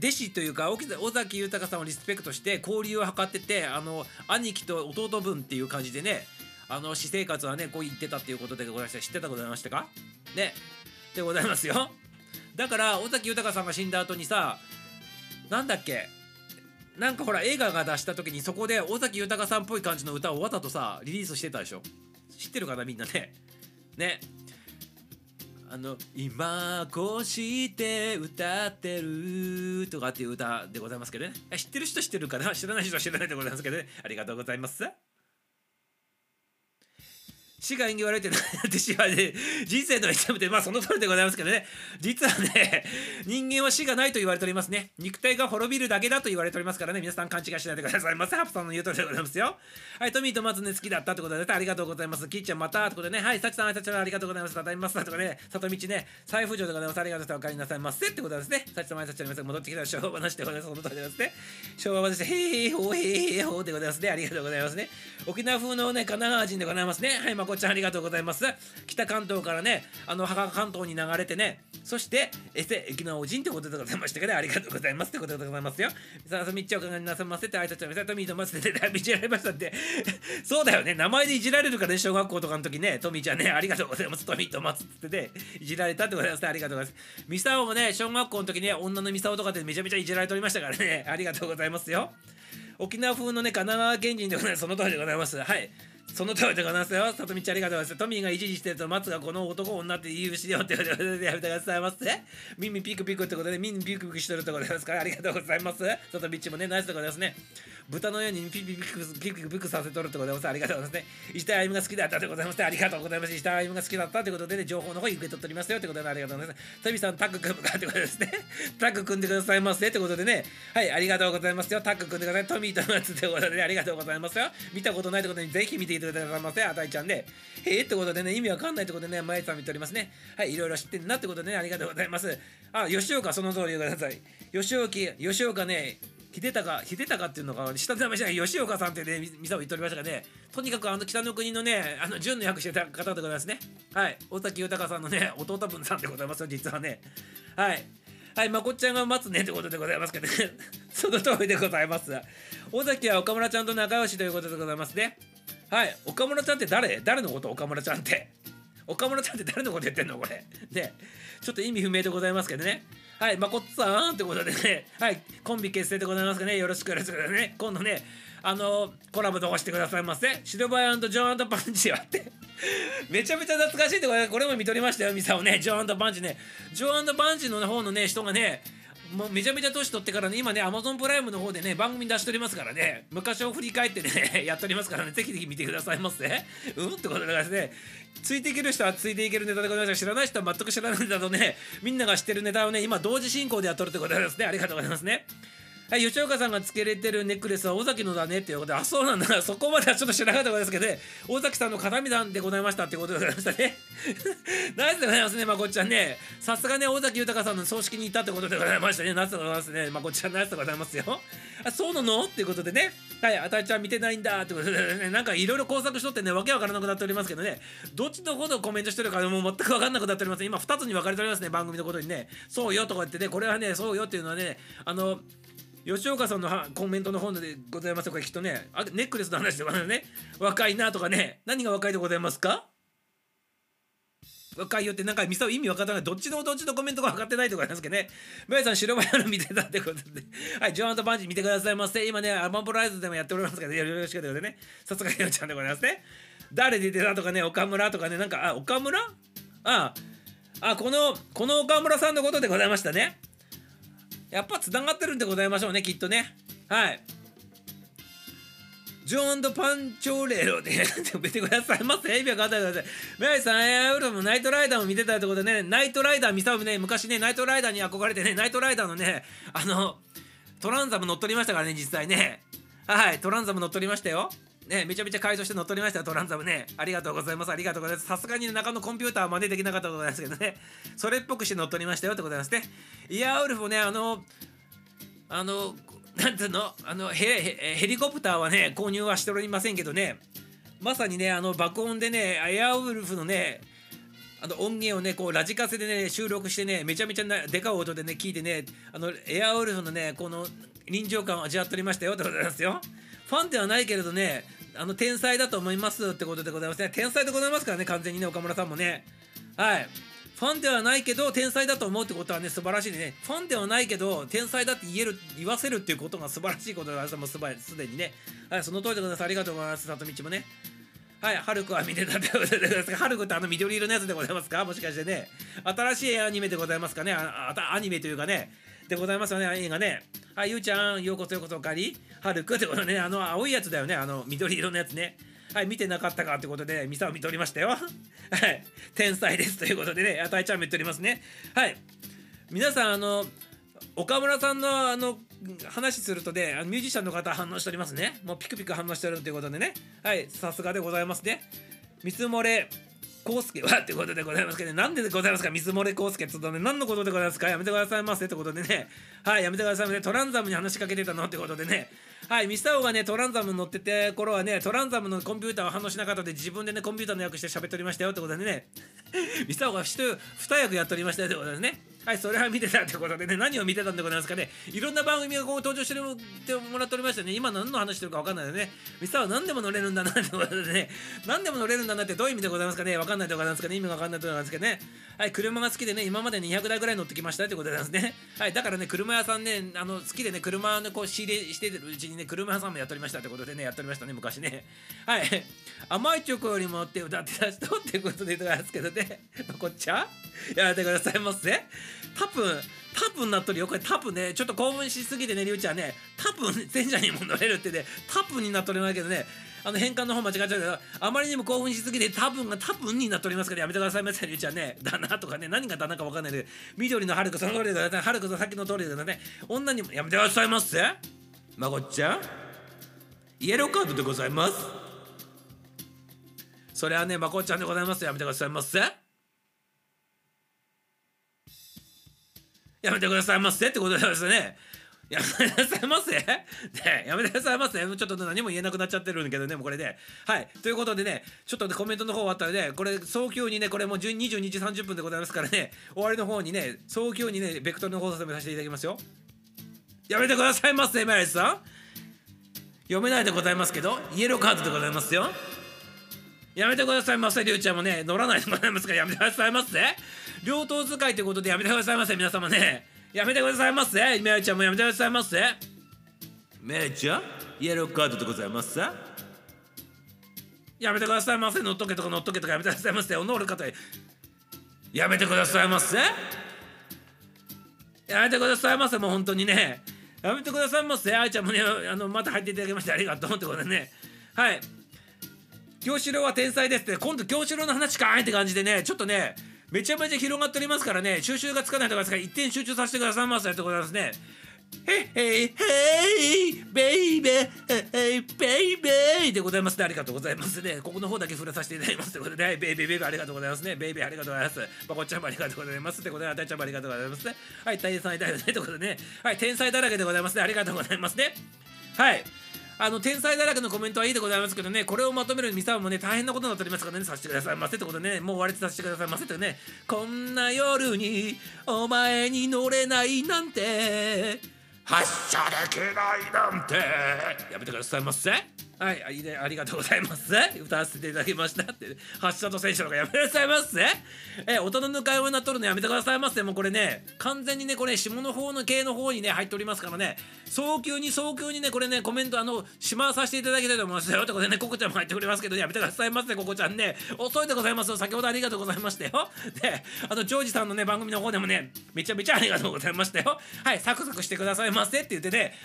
弟子というか尾崎豊さんをリスペクトして交流を図ってて、兄貴と弟分っていう感じでね、私生活はねこう言ってたっていうことでございました。知ってたございましたかねでございますよ。だから尾崎豊さんが死んだ後にさ、なんだっけ、なんかほら映画が出した時にそこで尾崎豊さんっぽい感じの歌をわざとさリリースしてたでしょ。知ってるかなみんなね。ね、今こうして歌ってるとかっていう歌でございますけどね。知ってる人知ってるかな、知らない人は知らないでございますけどね。ありがとうございます。死が演技悪いってなってしまうね、人生の一部で、まあその通りでございますけどね、実はね、人間は死がないと言われておりますね。肉体が滅びるだけだと言われておりますからね、皆さん勘違いしないでくださいませ。ハプさんの言う通りでございますよ。はい、トミーとマツね、好きだったってことで、ありがとうございます。キーちゃんまたってことでね、はい、サチさん、ありがとうございます。ただいますとかね、さとみちね、再浮上でございます。ありがとうございます。おかえりなさいませってことですね。サチさん、戻ってきたら昭和話でございます。その通りでございますね。昭和話で、へーほーへーほーでございますね。ありがとうございますね。沖縄風のね、神奈川人でございますね。はい、ままこちゃんありがとうございます。北関東からね、関東に流れてね、そしてエセ駅のおじんってことでございましたけど、ありがとうございますってことでございますよ。さあ、みっちゃんお考えなさませて、あいさつはみさとみーとませて、だいぶいじられましたってそうだよね、名前でいじられるからね、小学校とかの時ね、とみーちゃんね、ありがとうございますとみーとまつってね、いじられたってございます。ありがとうございます。みさおもね、小学校の時ね、女のみさおとかでめちゃめちゃいじられておりましたからね、ありがとうございますよ。沖縄風のね、神奈川県人でございます。その通りでございます。はい。その通りでございますよ。さとみちゃんありがとうございます。トミーがいじりしてると、松がこの男女って言うしようってことでやめてくださいませ。耳ピクピクってことで、耳ピクピクしてるってことですから、ありがとうございます。さとみちもね、ナイスでございますね。豚のようにピクピクピクピクさせとるってことでございます。ありがとうございますね。石田歩が好きだったってことでございまして、ありがとうございます。石田歩が好きだったってことでね、情報の方受け取っておりますよってことで、ありがとうございます。トミーさん、タッグ組むかってことですね。タッグ組んでくださいませってことでね、はい、ありがとうございますよ。タッグ組んでください。トミーと松ってことで、ね、ありがとうございますよ。見たことないってことで、ぜひ見ていただいてくださいませ。あたいちゃんで、ね、ってことでね、意味わかんないってことでね、まゆさん見ておりますね。はい、いろいろ知ってんなってことでね、ありがとうございます。あ、吉岡、その通りでください。吉岡ね、秀高っていうのが下で名前じゃない吉岡さんってね、ミサを言っておりましたがね、とにかく北の国のね、純の役してた方でございますね。はい、尾崎豊さんのね、弟分さんでございますよ、実はね。はい。はい、まこっちゃんが待つねってことでございますけどね。その通りでございます。尾崎は岡村ちゃんと仲良しということでございますね。はい、岡村ちゃんって誰のこと？岡村ちゃんって。岡村ちゃんって誰のこと言ってんのこれ。ね、ちょっと意味不明でございますけどね。はい、まこっさんってことでね、はい、コンビ結成でございますけどね、よろしくお願いしますね。今度ね、コラボとかしてくださいませ。シルバー&ジョー&パンチはって。めちゃめちゃ懐かしいってことで、これも見とりましたよ、ミサをね、ジョー&パンチね。ジョー&パンチの方のね、人がね、もうめちゃめちゃ年取ってからね、今ね、Amazon プライムの方でね、番組出しておりますからね、昔を振り返ってね、やっておりますからね、ぜひぜひ見てくださいませ。うんってことでですね、ついていける人はついていけるネタでございますが、知らない人は全く知らないネタとね、みんなが知ってるネタをね、今同時進行でやっとるってことですね、ありがとうございますね。はい、吉岡さんがつけれてるネックレスは尾崎のだねっていうことで、あ、そうなんだ、そこまではちょっと知らなかったことですけどね、尾崎さんの片身なんでございましたってことでございましたね。ナイスでございますね、まこっちゃんね。さすがね、尾崎豊さんの葬式に行ったってことでございましたね。ナイスでございますね、まこっちゃん、ナイスでございますよ。あ、そうなのっていうことでね、はい、あたいちゃん見てないんだってことでね、なんかいろいろ工作しとってね、わけわからなくなっておりますけどね、どっちのことをコメントしてるかもう全くわかんなくなっております。今、2つに分かれておりますね、番組のことにね。そうよとか言ってね、これはね、そうよっていうのはね、吉岡さんのコメントの方でございますとか、きっとね、あ、ネックレスの話でございますね。若いなとかね、何が若いでございますか？若いよって、なんか、ミサオ意味分かったら、どっちのコメントが分かってないとかなんですけどね。まやさん、白バイの見てたってことで。はい、ジョアンとバンジー見てくださいませ。今ね、アマンプライズでもやっておりますけど、よろしくお願いしますね。さすがひろちゃんでございますね。誰出てたとかね、岡村とかね、なんか、岡村？この岡村さんのことでございましたね。やっぱつながってるんでございましょうね、きっとね。はい。ジョーンパンチョーレロで見てくださいませ。意味わかんないでください。メアイさん、エアウルもナイトライダーも見てたってことでね、ナイトライダーミサオね、昔ね、ナイトライダーに憧れてね、ナイトライダーのね、トランザム乗っ取りましたからね、実際ね。はい、トランザム乗っ取りましたよ。ね、めちゃめちゃ改造して乗っ取りましたよ、トランザムね。ありがとうございます。ありがとうございます。さすがに中のコンピューターは真似できなかったことなんですけどね。それっぽくして乗っ取りましたよってことなんですね。イヤーウルフもね、なんていうの、ヘリコプターはね、購入はしておりませんけどね、まさにね、爆音でね、エアウルフのね、音源をね、こうラジカセでね、収録してね、めちゃめちゃでかい音でね、聞いてね、エアウルフのね、この臨場感を味わっておりましたよってことなんですよ。ファンではないけれどね、天才だと思いますってことでございますね。天才でございますからね、完全にね、岡村さんもね。はい。ファンではないけど、天才だと思うってことはね、素晴らしいね。ファンではないけど、天才だって言わせるっていうことが素晴らしいことでございます。もうすでにね。はい、その通りでございます。ありがとうございます、さとみちもね。はい、ハルクは見てたってことでございます。ハルクって緑色のやつでございますか？もしかしてね。新しいアニメでございますかね。アニメというかね。でございますよね、映画ね。はい、ゆうちゃん、ようこそお帰り。はるくってことね、青いやつだよね、緑色のやつね。はい、見てなかったかってことで、ミサを見ておりましたよ。はい、天才ですということでね、あたいちゃん見ておりますね。はい、皆さん、岡村さんの話するとね、ミュージシャンの方反応しておりますね。もうピクピク反応してるということでね。はい、さすがでございますね。ミスモレ、康介はってことでございますけどね、なんででございますか、水漏れ康介ってことで、何のことでございますか、やめてくださいませってことでね、はい、やめてくださいませ、トランザムに話しかけてたのってことでね、はい、ミスタオがね、トランザムに乗ってて頃はね、トランザムのコンピューターは反応しなかったで、自分でね、コンピューターの役して喋っておりましたよってことでね、ミスタオが2役やっておりましたよってことですね。はい、それは見てたってことでね、何を見てたんでございますかね、いろんな番組がこう登場してもらっておりましたね、今何の話してるか分かんないよね、ミスタオは何でも乗れるんだなってことでね、何でも乗れるんだなってどういう意味でございますかね、分かんないでございますかね、意味が分かんないでございますけどね、はい、車が好きでね、今まで200台ぐらい乗ってきましたってことなんですね。はい、だからね、車屋さんね、好きでね、車のこう仕入れしてるうちにね、車屋さんもやっておりましたってことでね、やっておりましたね、昔ね。はい、甘いチョコよりもって歌ってた人ってことで言ってますけどね、こっちはやめてくださいませ。タプンなっとるよ、これタプね、ちょっと興奮しすぎてね、りゅうちゃんね、タプン前者にも乗れるってね、タプンになっとるんだけどね、変換の方間違っちゃうけど、あまりにも興奮しすぎてタプンになっておりますから、やめてくださいませ、りゅうちゃんね、だなとかね、何がだなか分かんないで、緑のハルクその通りでございます、ハルクの先の通りでございますね、女にもやめてくださいませ、まこっちゃん、イエローカードでございます。それはね、まこっちゃんでございます、やめてくださいませ。やめてくださいませってことですね。やめてくださいませ、ね、やめてくださいませ、ちょっと何も言えなくなっちゃってるんだけどね、もうこれで。はい。ということでね、ちょっと、ね、コメントの方終わったらね、これ、早急にね、これもう22時30分でございますからね、終わりの方にね、早急にね、ベクトルの方を進めさせていただきますよ。やめてくださいませ、メリーさん。読めないでございますけど、イエローカードでございますよ。やめてくださいませ、りゅうちゃんもね、乗らないでございますから、やめてくださいませ。両頭使いということで、やめてくださいませ、皆様ね。やめてくださいませ、メリちゃんもやめてくださいませ。メリちゃん、イエローカードでございます。やめてくださいませ、乗っとけとか乗っとけとかやめてくださいませ、おのおる方へ。やめてくださいませ。やめてくださいませ、もう本当にね。やめてくださいませ、あいちゃんもね、また入っていただきましてありがとうってことでね。はい。京四郎は天才ですって、今度京四郎の話かーいって感じでね、ちょっとね、めちゃめちゃ広がっておりますからね、収集がつかないとかですから、一点集中させてくださいませってことですね。へいへいへいベイベーへいベイベーでございますね、ありがとうございますね。ここの方だけ触れさせていただきますってことで、ね、ベイベーベイベーありがとうございますね、ベイベーありがとうございます、まこっちゃんもありがとうございますってことで、あたいちゃんもありがとうございますね、はい、大変さんいたよねってことでね、はい、天才だらけでございますね、ありがとうございますね、はい。天才だらけのコメントはいいでございますけどね、これをまとめるミサオもね、大変なことになっておりますからね、させてくださいませってことでね、もう終わりさせてくださいませってね、こんな夜にお前に乗れないなんて、発射できないなんて、やめてくださいませ。はい、ありがとうございます。歌わせていただきましたって、ね、発射と戦車とかやめてくださいませ。大人の会話になっとるのやめてくださいませ。もうこれね、完全にね、これ、下の方の系の方にね、入っておりますからね、早急にね、これね、コメント、しまわさせていただきたいと思いますよ。ってことでね、ココちゃんも入っておりますけど、やめてくださいませ、ココちゃんね。遅いでございますよ。先ほどありがとうございましたよ。で、ジョージさんのね、番組の方でもね、めちゃめちゃありがとうございましたよ。はい、サクサクしてくださいませって言ってね、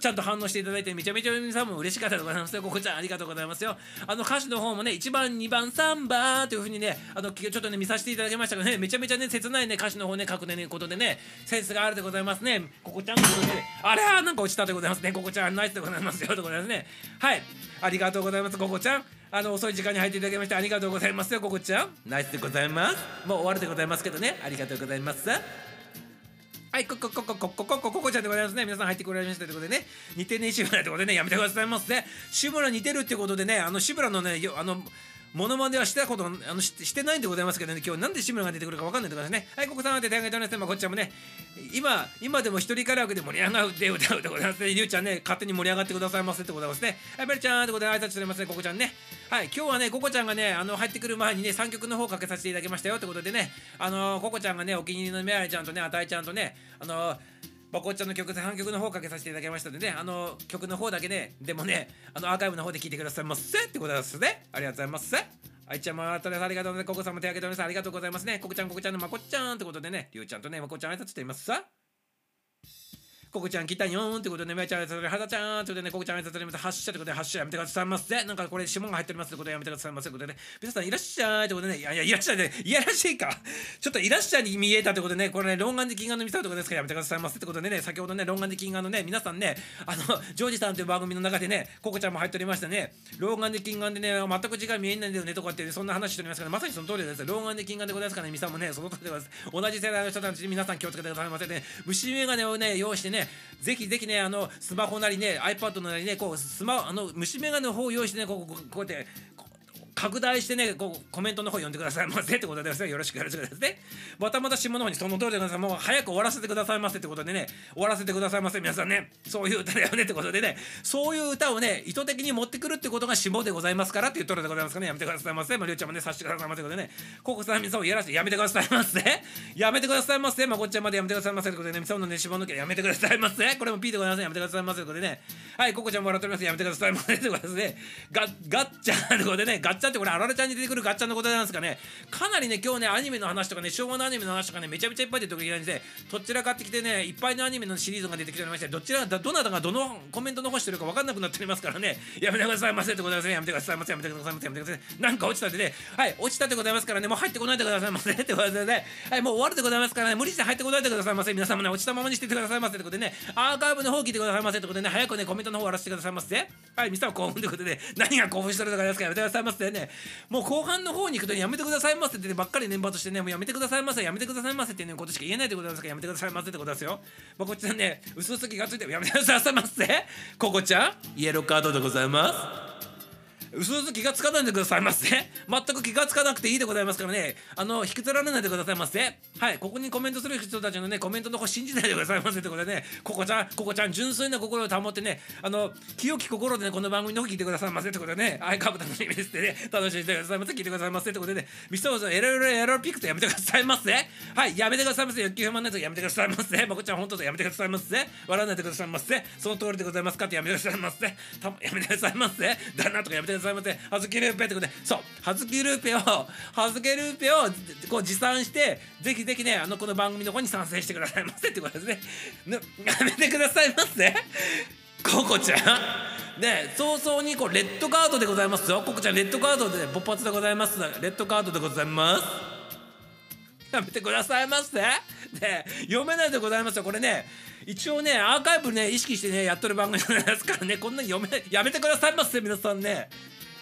ちゃんと反応していただいて、めちゃめちゃ皆さんも嬉しかったでございます。ここちゃんありがとうございますよ。歌手の方もね、1番2番3番という風にね、ちょっとね見させていただきましたけどね、めちゃめちゃね切ないね歌手の方ね書くねことでね、センスがあるでございますね。ここちゃんということで、あれはなんか落ちたでございますね。ここちゃんナイスでございますよということですね。はい、ありがとうございますここちゃん。遅い時間に入っていただきましてありがとうございますよここちゃん。ナイスでございます。もう終わるでございますけどね、ありがとうございます。はい、ここちゃんでございますね。皆さん入ってこられましたということでね、似てねえ志村ってことでね、やめてくださいませね。志村似てるってことでね、志村のね、モノマネはしたことしてないんでございますけどね、今日なんで志村が出てくるか分かんないでございますね。はい、ここさんは手を挙げておりますね。まこっちゃんもね、今でも一人カラオケで盛り上がって歌うでございますね。りゅうちゃんね、勝手に盛り上がってくださいませってことですね。はい、ベルちゃんってことで挨拶しておりますね、ここちゃんね。はい、今日はね、ここちゃんがね、入ってくる前にね、3曲の方かけさせていただきましたよってことでね、ここちゃんがね、お気に入りのメアリちゃんとね、あたいちゃんとね、まこっちゃんの曲3曲の方かけさせていただきましたのでね、曲の方だけね、でもね、アーカイブの方で聴いてくださいませってことですね。ありがとうございます。はい、ちゃんもあたりありがとうございます。ここさんも手を挙げております。ありがとうございますね。ここちゃんのまこっちゃんってことでね、りゅうちゃんとね、まこっちゃん挨拶していますさ。ココちゃん来たにょんってことで、めいちゃん挨拶で、はだちゃんってことでね、ココちゃん挨拶で、発車ってことで、発車やめてくださいませ。なんかこれ指紋が入っておりますってことで、やめてくださいませ。ということでね、皆さんいらっしゃいってことでね、いやいや、いらっしゃいで、いやらしいか。ちょっといらっしゃいに見えたってことでね、これね、ロンガンで金眼のミサイルとかですからやめてくださいませってことでね、先ほどね、ロンガンで金眼のね、皆さんね、ジョージさんという番組の中でね、ココちゃんも入っておりましたね、老眼で金眼でね、全く字が見えないんだよねとかって、そんな話しておりますから、まさにその通りです。老眼で金眼でございますからね、ミサもね、その通りでございます。同じ世代の人たちに皆さん気をつけてくださいませね。虫眼鏡をね、用意してね、ぜひぜひね、スマホなりね、iPad なりね、こう、虫眼鏡の方を用意してね、こうやって、拡大してね、こうコメントの方読んでくださいませってことでですね、よろしくよろしくですね。またまた下の方にその通りでございます。もう早く終わらせてくださいませってことでね、終わらせてくださいませ、皆さんね、そういう歌だよねってことでね、そういう歌をね、意図的に持ってくるってことが下でございますからっていうところでございますからね、やめてくださいませ。まあ、りゅうちゃんもね、さしてくださいませってことでね、ここさんみさをやらして、やめてくださいませ。やめてくださいませ。まあ、こっちゃんまでやめてくださいませってことでね、みさのね、下の毛やめてくださいませ。これも P でございます。やめてくださいませってことでね、はい、ここちゃんも笑っております。やめてくださいませってことですね。ガッチャってことでね、ガッチャってこれあられちゃんに出てくるガッチャのことなんですかね。かなりね今日ねアニメの話とかね昭和のアニメの話とかねめちゃめちゃいっぱい出てくる感じでどちらかってきてねいっぱいのアニメのシリーズが出てきておりまして、どなたがどのコメント残してるか分かんなくなっておりますからね、やめてくださいませってことですね。やめてくださいませ、やめてくださいませ、やめてください。なんか落ちたってね、はい、落ちたでございますからね、もう入ってこないでくださいませってことでね、はい、もう終わるでございますからね、無理して入ってこないでくださいませ。皆さんもね落ちたままにしててくださいませってことでね、アーカイブの方聞いてくださいませってことでね、早くねコメントの方終わらせてくださいませ。はい、ミサは興奮ということで何が興奮してるとかですか、やめてくださいませね。もう後半の方に行くとやめてくださいませってばっかり連発してね、もうやめてくださいませ、やめてくださいませっていうことしか言えないってことですから、やめてくださいませってことですよ。まあ、こっちはね、薄々気がついてやめてくださいませ。ここちゃん、イエローカードでございます。薄々気がつかないでくださいませ。全く気がつかなくていいでございますからね、引きずられないでくださいませ。はい、ここにコメントする人たちのね、コメントの方信じないでくださいませってことでね、ここちゃん、純粋な心を保ってね、清き心でね、この番組の方聞いてくださいませってことでね、アイカブ楽しみですってね、楽しみにしてくださいませ、聞いてくださいませってことでね、ミスターさん、エロピクトやめてくださいませ。はい、やめてくださいませ。欲求不満ないとやめてくださいませ。まこちゃん、本当とやめてくださいませ。笑わないでくださいませ。その通りでございますかってやめてくださいませ。やめてくださいませ。旦那とかやめてくださいませ。ハズキルーペってことで、そう、ハズキルーペをこう持参して、ぜひぜひね、この番組の方に参戦してくださいませってことですね。やめてくださいませ。ココちゃんね、早々にこうレッドカードでございますよ。ココちゃん、レッドカードで勃発でございます。レッドカードでございます。やめてくださいませ。ね、読めないでございますよ。これね、一応ね、アーカイブね、意識してね、やっとる番組じゃないですからね、こんなにやめてくださいませ、皆さんね。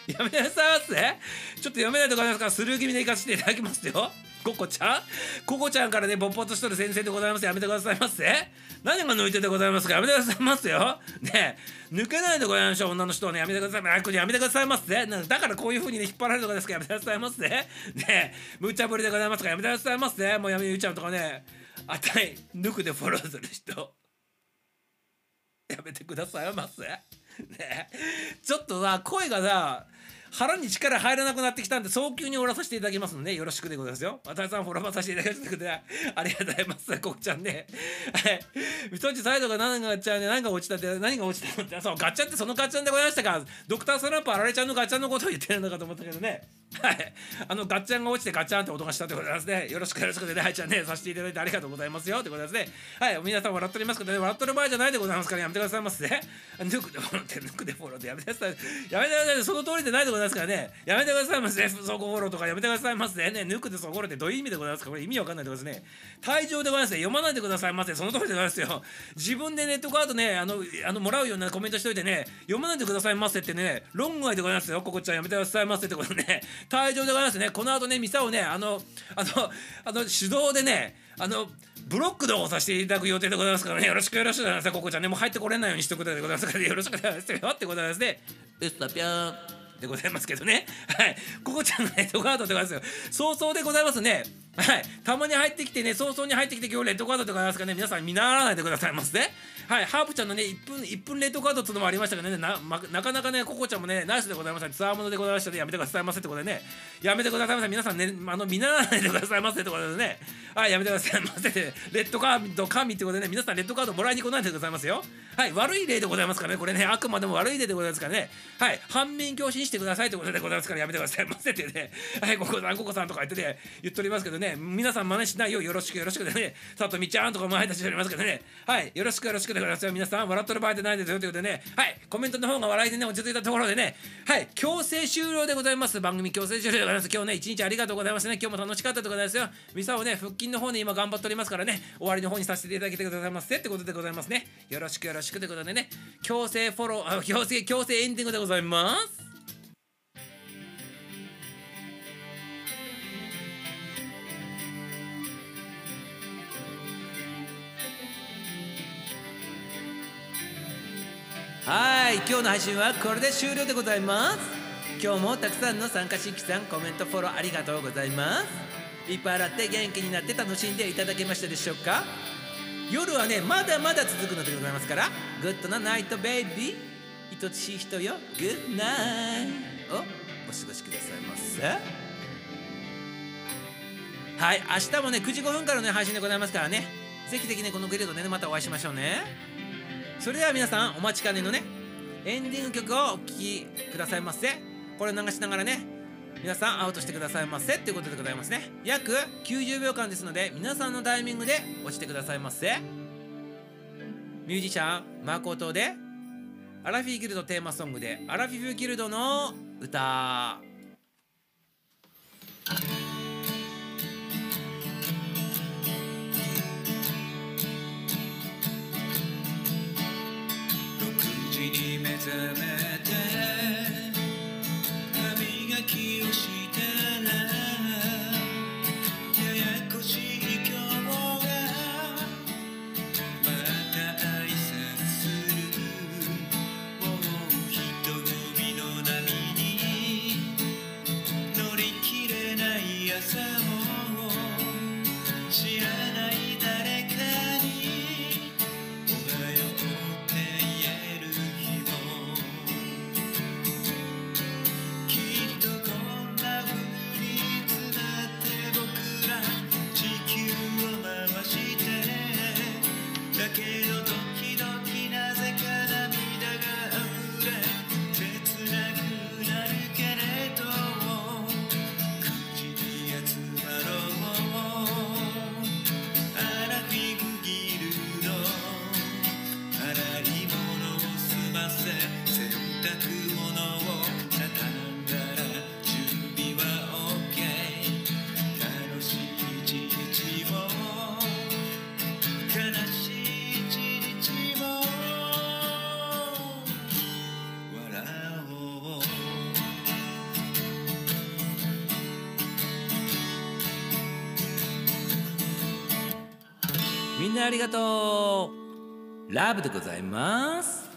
やめてくださいませ。ちょっと読めないとこありますから、スルー気味で行かせていただきますよ。ココちゃんからね、勃発しとる先生でございます。やめてくださいませ。何が抜いてでございますか、やめてくださいませよ。ねえ、抜けないでございましょう、女の人はね。やめてくださいませ。やめてくださいませ。だからこういう風にね、引っ張られるとかですから、やめてくださいませ。ねえ、無茶ぶりでございますから、やめてくださいませ。もうやめゆうちゃんとかね、あたい、抜くでフォローする人。やめてくださいませ。ねえ、ちょっとさ、声がさ、腹に力入らなくなってきたんで早急に折らさせていただきますので、ね、よろしくでございますよ。私さんフォローさせていただきますのでありがとうございます。ここちゃんね。はい。みそちサイドが何が落ちたってそうガッチャンってそのガッチャンでございましたか。ドクタースランプあられちゃんのガッチャンのことを言ってるのかと思ったけどね。はい。ガッチャンが落ちてガッチャンって音がしたってことですね。よろしくよろしくで、ね、はいちゃんねさせていただいてありがとうございますよってことですね。はい。皆さん笑っておりますけど、ね、笑ってる場合じゃないでございますから、ね、やめてくださいませ。抜くでフォローってやめてください。やめてください。その通りでないでございます。ですからね、やめてくださいませ。そこフォローとかやめてくださいませね。抜くでそこフォローってどういう意味でございますか。これ意味わかんないでございますね。退場でございますね。読まないでくださいませ。その通りでございますよ。自分でネットカードね、もらうようなコメントしといてね、読まないでくださいませってね、論外でございますよ。ここちゃんやめてくださいませってことね。退場でございますね。この後ね、ミサをね、手動でね、ブロック動画をさせていただく予定でございますからね、よろしくよろしくでございます。ここちゃんね、もう入ってこれないようにしとくでございますから、ね、よろしくでございますよってことですね。うっさぴょーん。でございますけどね、はい、ここちゃんのレッドカードでございますよ。早々でございますね。はい、たまに入ってきてね、早々に入ってきて今日レッドカードとかなんですかね、皆さん見習わないでくださいませ、ね。はい、ハープちゃんのね、1分レッドカードっていうのもありましたけどね、なかなかね、ココちゃんもね、ナイスでございました、ね、ツアーものでございましたの、ね、で、やめてくださいませってことでね、やめてくださいませ、皆さんね、見習わないでくださいませってことでね、はい、やめてくださいませ、レッドカード神ってことでね、皆さんレッドカードもらいに来ないでくださいますよ。はい、悪い例でございますからね、これね、あくまでも悪い例でございますからね、はい、反面教師にしてくださいってことでございますから、やめてくださいませってね、はい、ココさんとか言ってね、言っとりますけどね、ね、皆さん真似しないようよろしくよろしくでね、さとみちゃんとかも配達しておりますけどね、はい、よろしくよろしくでございますよ。皆さん笑っとる場合じゃないですよということでね、はい、コメントの方が笑いでね、落ち着いたところでね、はい、強制終了でございます。番組強制終了でございます。今日ね、一日ありがとうございましたね。今日も楽しかったでございますよ。ミサをね、腹筋の方に今頑張っておりますからね、終わりの方にさせていただきてくださいませってことでございますね。よろしくよろしくということでね、強制フォロー、強制エンディングでございます。はい、今日の配信はこれで終了でございます。今日もたくさんの参加しきさん、コメント、フォローありがとうございます。いっぱい笑って元気になって楽しんでいただけましたでしょうか。夜はね、まだまだ続くのでございますから、グッドなナイトベイビー、愛しい人よ、グッナイをお過ごしくださいませ。はい、明日もね、9時5分からの、ね、配信でございますからね、ぜひぜひね、このグリルドね、またお会いしましょうね。それでは皆さんお待ちかねのねエンディング曲をお聴きくださいませ。これ流しながらね皆さんアウトしてくださいませということでございますね。約90秒間ですので皆さんのタイミングで落ちてくださいませ。ミュージシャン誠でアラフィギルドテーマソングでアラフィフギルドの歌。目覚めて歯磨きをしたらややこしい今日がまた挨拶する。もう人混みの波に乗り切れない朝を知らない誰かにおはようって言える日もみんなありがとう。ラブでございます。